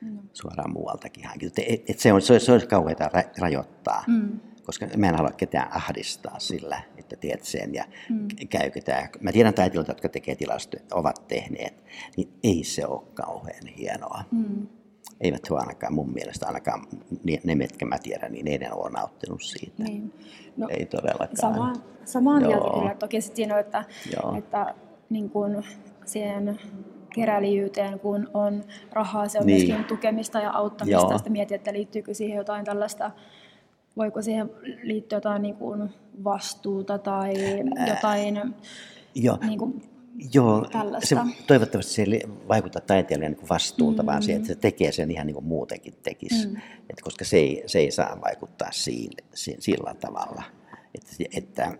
mm. suoraan muualtakin hankittu. Et, et se, on, se, olisi, se olisi kauheata ra- rajoittaa, mm. koska mä en halua ketään ahdistaa sillä, että teet sen ja mm. käykö tämä. Mä tiedän taiteilijoita, jotka tekee tilastoja, ovat tehneet, niin ei se ole kauhean hienoa. Mm. Eivät ole ainakaan mun mielestä, ainakaan ne, mitkä mä tiedän, niin ei ne ole nauttinut siitä. Niin. No, ei todellakaan. Sama, samaan mieltä kyllä. Toki se siinä on, että, että niin kun siihen keräilijyyteen, kun on rahaa, se on niin. myöskin tukemista ja auttamista. Joo. Sitten mietin, että liittyykö siihen jotain tällaista, voiko siihen liittyä jotain niin kun vastuuta tai jotain... Äh, niin kun, Joo, se, toivottavasti se ei vaikuta taiteilijan niin vastuulta, mm-hmm. vaan se, että se tekee sen ihan niin kuin muutenkin tekisi, mm. Et koska se ei, se ei saa vaikuttaa siinä, siinä, sillä tavalla, että, että,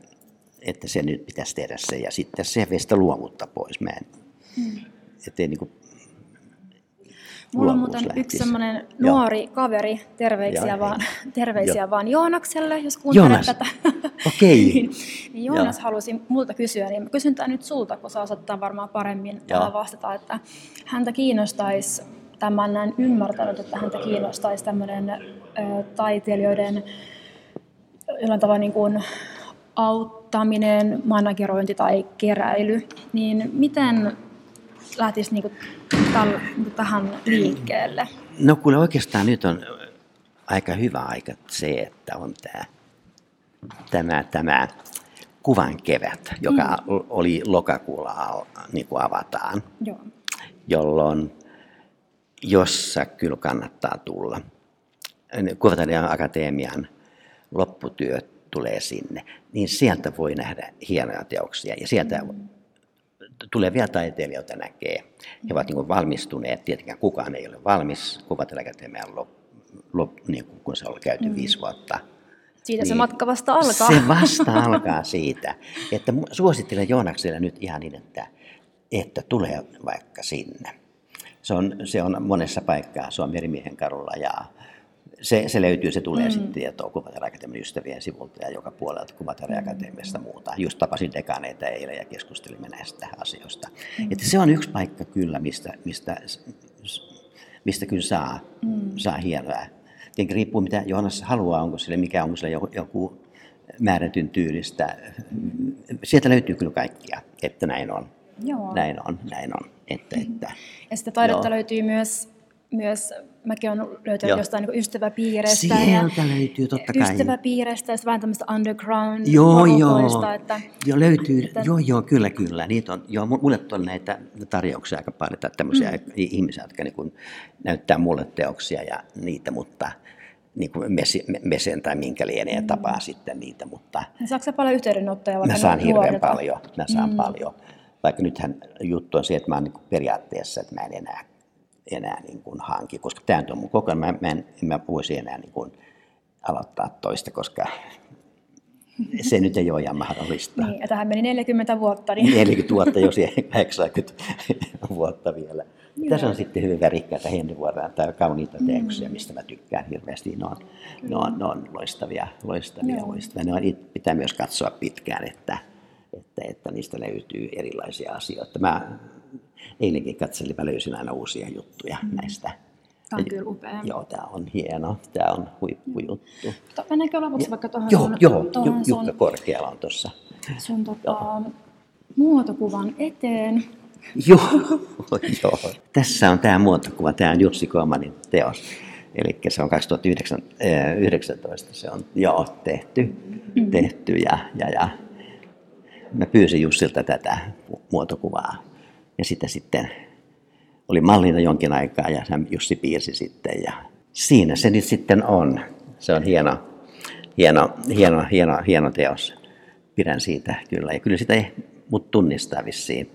että se nyt pitäisi tehdä se ja sitten se vie sitä luovuutta pois. Mä en, mm. ettei niin kuin mulla on muuten lähtisi. Yksi semmoinen nuori Joo. kaveri, terveisiä, Joo, vaan, terveisiä Joo. vaan Joonakselle, jos kuuntelet Joonas. Tätä. Okei. niin, niin Joonas Joo. halusi multa kysyä, niin kysyn tämän nyt sulta, kun sä osattaa varmaan paremmin Joo. vastata, että häntä kiinnostaisi, tämän näin ymmärtänyt, että häntä kiinnostaisi tämmöinen ö, taiteilijoiden jollain tavalla niin kuin auttaminen, managerointi tai keräily, niin miten lähtisi niinku täl, tähän liikkeelle? No kuule, oikeastaan nyt on aika hyvä aika se, että on tää, tämä, tämä kuvan kevät, joka mm. oli lokakuulla niin kuin avataan, Joo. jolloin jossa kyllä kannattaa tulla. Kuvataiteen Akatemian lopputyöt tulee sinne, niin sieltä voi nähdä hienoja teoksia ja sieltä mm. tulee vielä taiteilijoita näkee. He ovat niin kuin valmistuneet, tietenkään kukaan ei ole valmis Kuvataiteen Akatemian lop, lop, niin kuin kun se on käyty mm. viisi vuotta. Siitä niin se matka vasta alkaa. Se vasta alkaa siitä. Että suosittelen Joonakselle nyt ihan niin, että, että tulee vaikka sinne. Se on, se on monessa paikkaa, se on Merimiehen kadulla ja se, se löytyy, se tulee mm. sitten tietoa Kuvataiteen Akatemian ystävien sivulta ja joka puolelta Kuvataiteen Akatemiasta muuta. Just tapasin dekaaneita eilen ja keskustelimme näistä asioista. Mm. Että se on yksi paikka kyllä, mistä, mistä, mistä kyllä saa, mm. saa hienoa. Tietenkin riippuu mitä Joonas haluaa, onko sille, mikä onko sille joku määrätyn tyylistä. Sieltä löytyy kyllä kaikkia, että näin on. Joo. Näin on, näin on. Että, mm-hmm. että, ja sitä taidetta Joo. löytyy myös, myös mäkin olen löytänyt Joo. jostain niin ystäväpiireistä. Sieltä ja löytyy totta kai. Ystäväpiireistä ja vähän tämmöistä underground-marukoista. Joo, joo, löytyy. Että, joo, joo, kyllä, kyllä. Niitä on, joo, mulle on näitä tarjouksia aika paljon, tämmöisiä mm. ihmisiä, jotka niin kuin näyttää mulle teoksia ja niitä, mutta niin kuin mesi, mesen tai minkä lienee mm. tapaa sitten niitä. Mutta saatko sä paljon yhteydenottoja? Mä saan hirveän paljon, mä saan mm. paljon. Vaikka nythän juttu on se, että mä oon niin periaatteessa, että mä en enää, enää niin kuin hanki, koska tämä on mun koko ajan, mä, mä en mä voisi enää niin kuin aloittaa toista, koska se nyt ei ole ihan mahdollista. Niin, ja tähän meni neljäkymmentä vuotta. Niin neljäkymmentä vuotta, jos ei kahdeksankymmentä vuotta vielä. Joo. Tässä on sitten hyvin värikkäitä henrivuoria tai kauniita teoksia, mm. mistä mä tykkään hirveästi. Ne on, ne on, ne on loistavia, loistavia, Joo. loistavia. Ne on, pitää myös katsoa pitkään, että Että, että niistä löytyy erilaisia asioita. Mä eilenkin katselin, mä löysin aina uusia juttuja mm. näistä. Tämä on kyllä upea. Joo, tämä on hieno. Tämä on huippujuttu. Mennäänkö lopuksi vaikka tuohon joo, sun, joo, tuohon Jukka sun, Korkeala on tuossa. Sun tota, muotokuvan eteen. Joo, joo. Tässä on tämä muotokuva. Tämä on Jussi Kuomanin teos. Eli se on kaksituhattayhdeksäntoista se on joo, tehty, mm. tehty ja... ja, ja mä pyysin Jussilta tätä muotokuvaa ja sitä sitten oli mallina jonkin aikaa ja Jussi piirsi sitten ja siinä se nyt sitten on. Se on hieno, hieno, hieno, hieno, hieno teos. Pidän siitä kyllä ja kyllä sitä ei mut tunnistaa vissiin.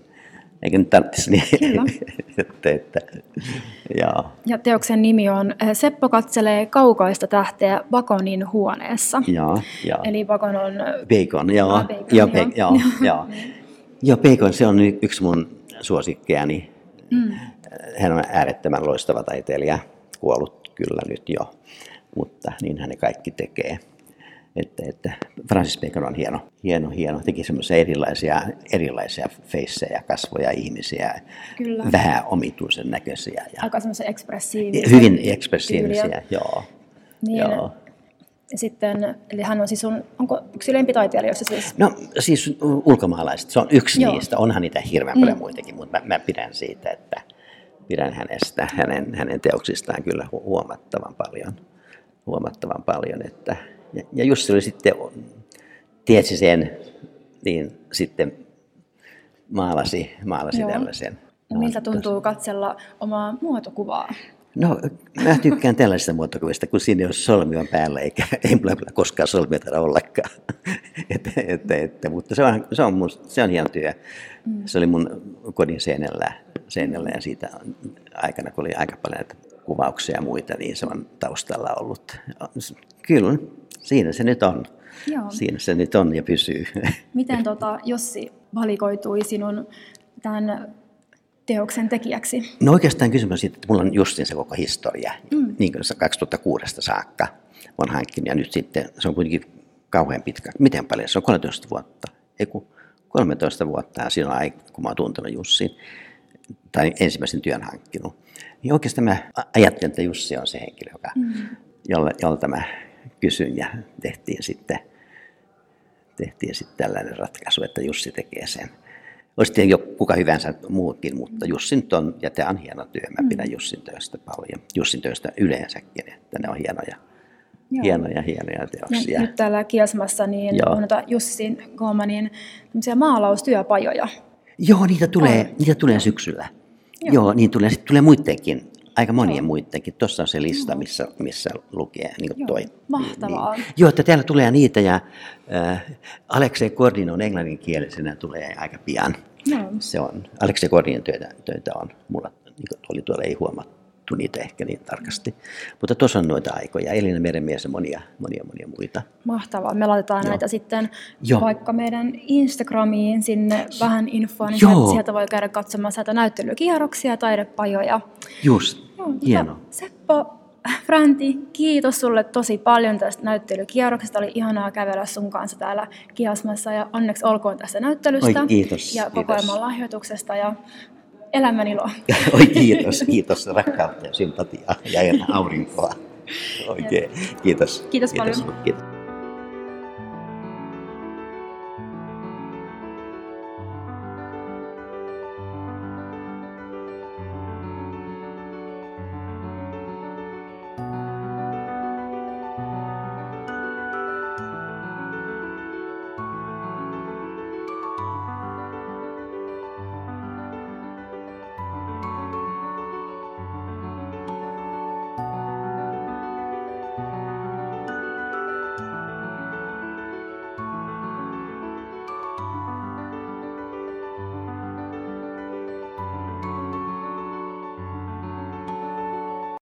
Eikä nyt tarvitsisi niin, että, että, joo. Ja teoksen nimi on Seppo katselee kaukaista tähteä Baconin huoneessa. Joo, joo. Eli Bacon on... Bacon, joo. Ah, Bacon, joo, Bacon, joo. Joo. Joo, Bacon, se on yksi mun suosikkeani. Mm. Hän on äärettömän loistava taiteilija, kuollut kyllä nyt jo, mutta niinhän ne kaikki tekee. Että, että Francis Bacon on hieno, hieno, hieno. Teki semmoisia erilaisia, erilaisia feissejä, kasvoja, ihmisiä, Kyllä. vähän omituisen näköisiä. Ja aika semmoisia ekspressiivisiä. Hyvin ekspressiivisiä, tyyliä. Joo. Niin. Joo. Sitten, eli hän on siis, on, onko yksi lempitaiteilijoista siis? No siis ulkomaalaiset, se on yksi Joo. niistä. Onhan niitä hirveän paljon mm. muitakin, mutta mä, mä pidän siitä, että pidän hänestä, hänen, hänen teoksistaan kyllä huomattavan paljon. Huomattavan paljon, että... Ja Jussi oli sitten, tiesi sen, niin sitten maalasi, maalasi tällaisen. Miltä tuntuu katsella omaa muotokuvaa? No, mä tykkään tällaisista muotokuvista, kun siinä ei ole solmion päällä, eikä ei mulla koskaan solmia taida ollakaan. et, et, et, mutta se on, se on, mun, se on hieno työ. Se oli mun kodin seinällä, seinällä ja siitä aikana, kun oli aika paljon kuvauksia ja muita, niin se on taustalla ollut. Kyllä, siinä se nyt on. Joo. Siinä se nyt on ja pysyy. Miten tota, Jussi valikoitui sinun tämän teoksen tekijäksi? No oikeastaan kysymys on siitä, että mulla on justiin se koko historia, mm. niin kuin kaksituhattakuusi saakka olen hankkinut ja nyt sitten se on kuitenkin kauhean pitkä. Miten paljon? Se on kolmetoista vuotta. Ei kun kolmetoista vuotta silloin aikaa, kun mä oon tuntenut Jussin tai ensimmäisen työn hankkinut. Niin oikeastaan mä ajattelin, että Jussi on se henkilö, joka, mm. jolla, jolta mä kysyn ja tehtiin sitten, tehtiin sitten tällainen ratkaisu, että Jussi tekee sen. Olisi tietenkin jo kuka hyvänsä muutkin, mutta Jussin on, ja tämä on hieno työ, mä pidän Jussin töistä paljon. Jussin töistä yleensäkin, että ne on hienoja, hienoja, hienoja teoksia. Ja nyt täällä Kiasmassa niin on Jussi Kuomanin maalaustyöpajoja. Joo, niitä tulee, niitä tulee syksyllä. Joo, Joo niin tulee, sitten tulee muittenkin. Aika monien muidenkin. Tuossa on se lista, missä, missä lukee niin kuin toi. Mahtavaa. Niin. Joo, että täällä tulee niitä ja äh, Alexei Koordin on englanninkielisenä tulee aika pian. No. Se on, Alexei Koordin töitä, töitä on. Mulla niin oli tuolla, ei huomattu niitä ehkä niin tarkasti. Mm. Mutta tuossa on noita aikoja. Elina Merenmies ja monia, monia, monia muita. Mahtavaa. Me laitetaan Joo. näitä sitten Joo. vaikka meidän Instagramiin sinne vähän infoa, niin sieltä voi käydä katsomaan sieltä näyttelykierroksia, taidepajoja. Just. Hieno. Seppo Franti, kiitos sulle tosi paljon tästä näyttelykierroksesta. Oli ihanaa kävellä sun kanssa täällä Kiasmassa ja onneksi olkoon tästä näyttelystä. Oi, kiitos, ja kokoelman lahjoituksesta ja elämän iloa. Oi kiitos, kiitos rakkautta ja sympatiaa ja aurinkoa. Oikein, kiitos. Kiitos, kiitos paljon. Kiitos.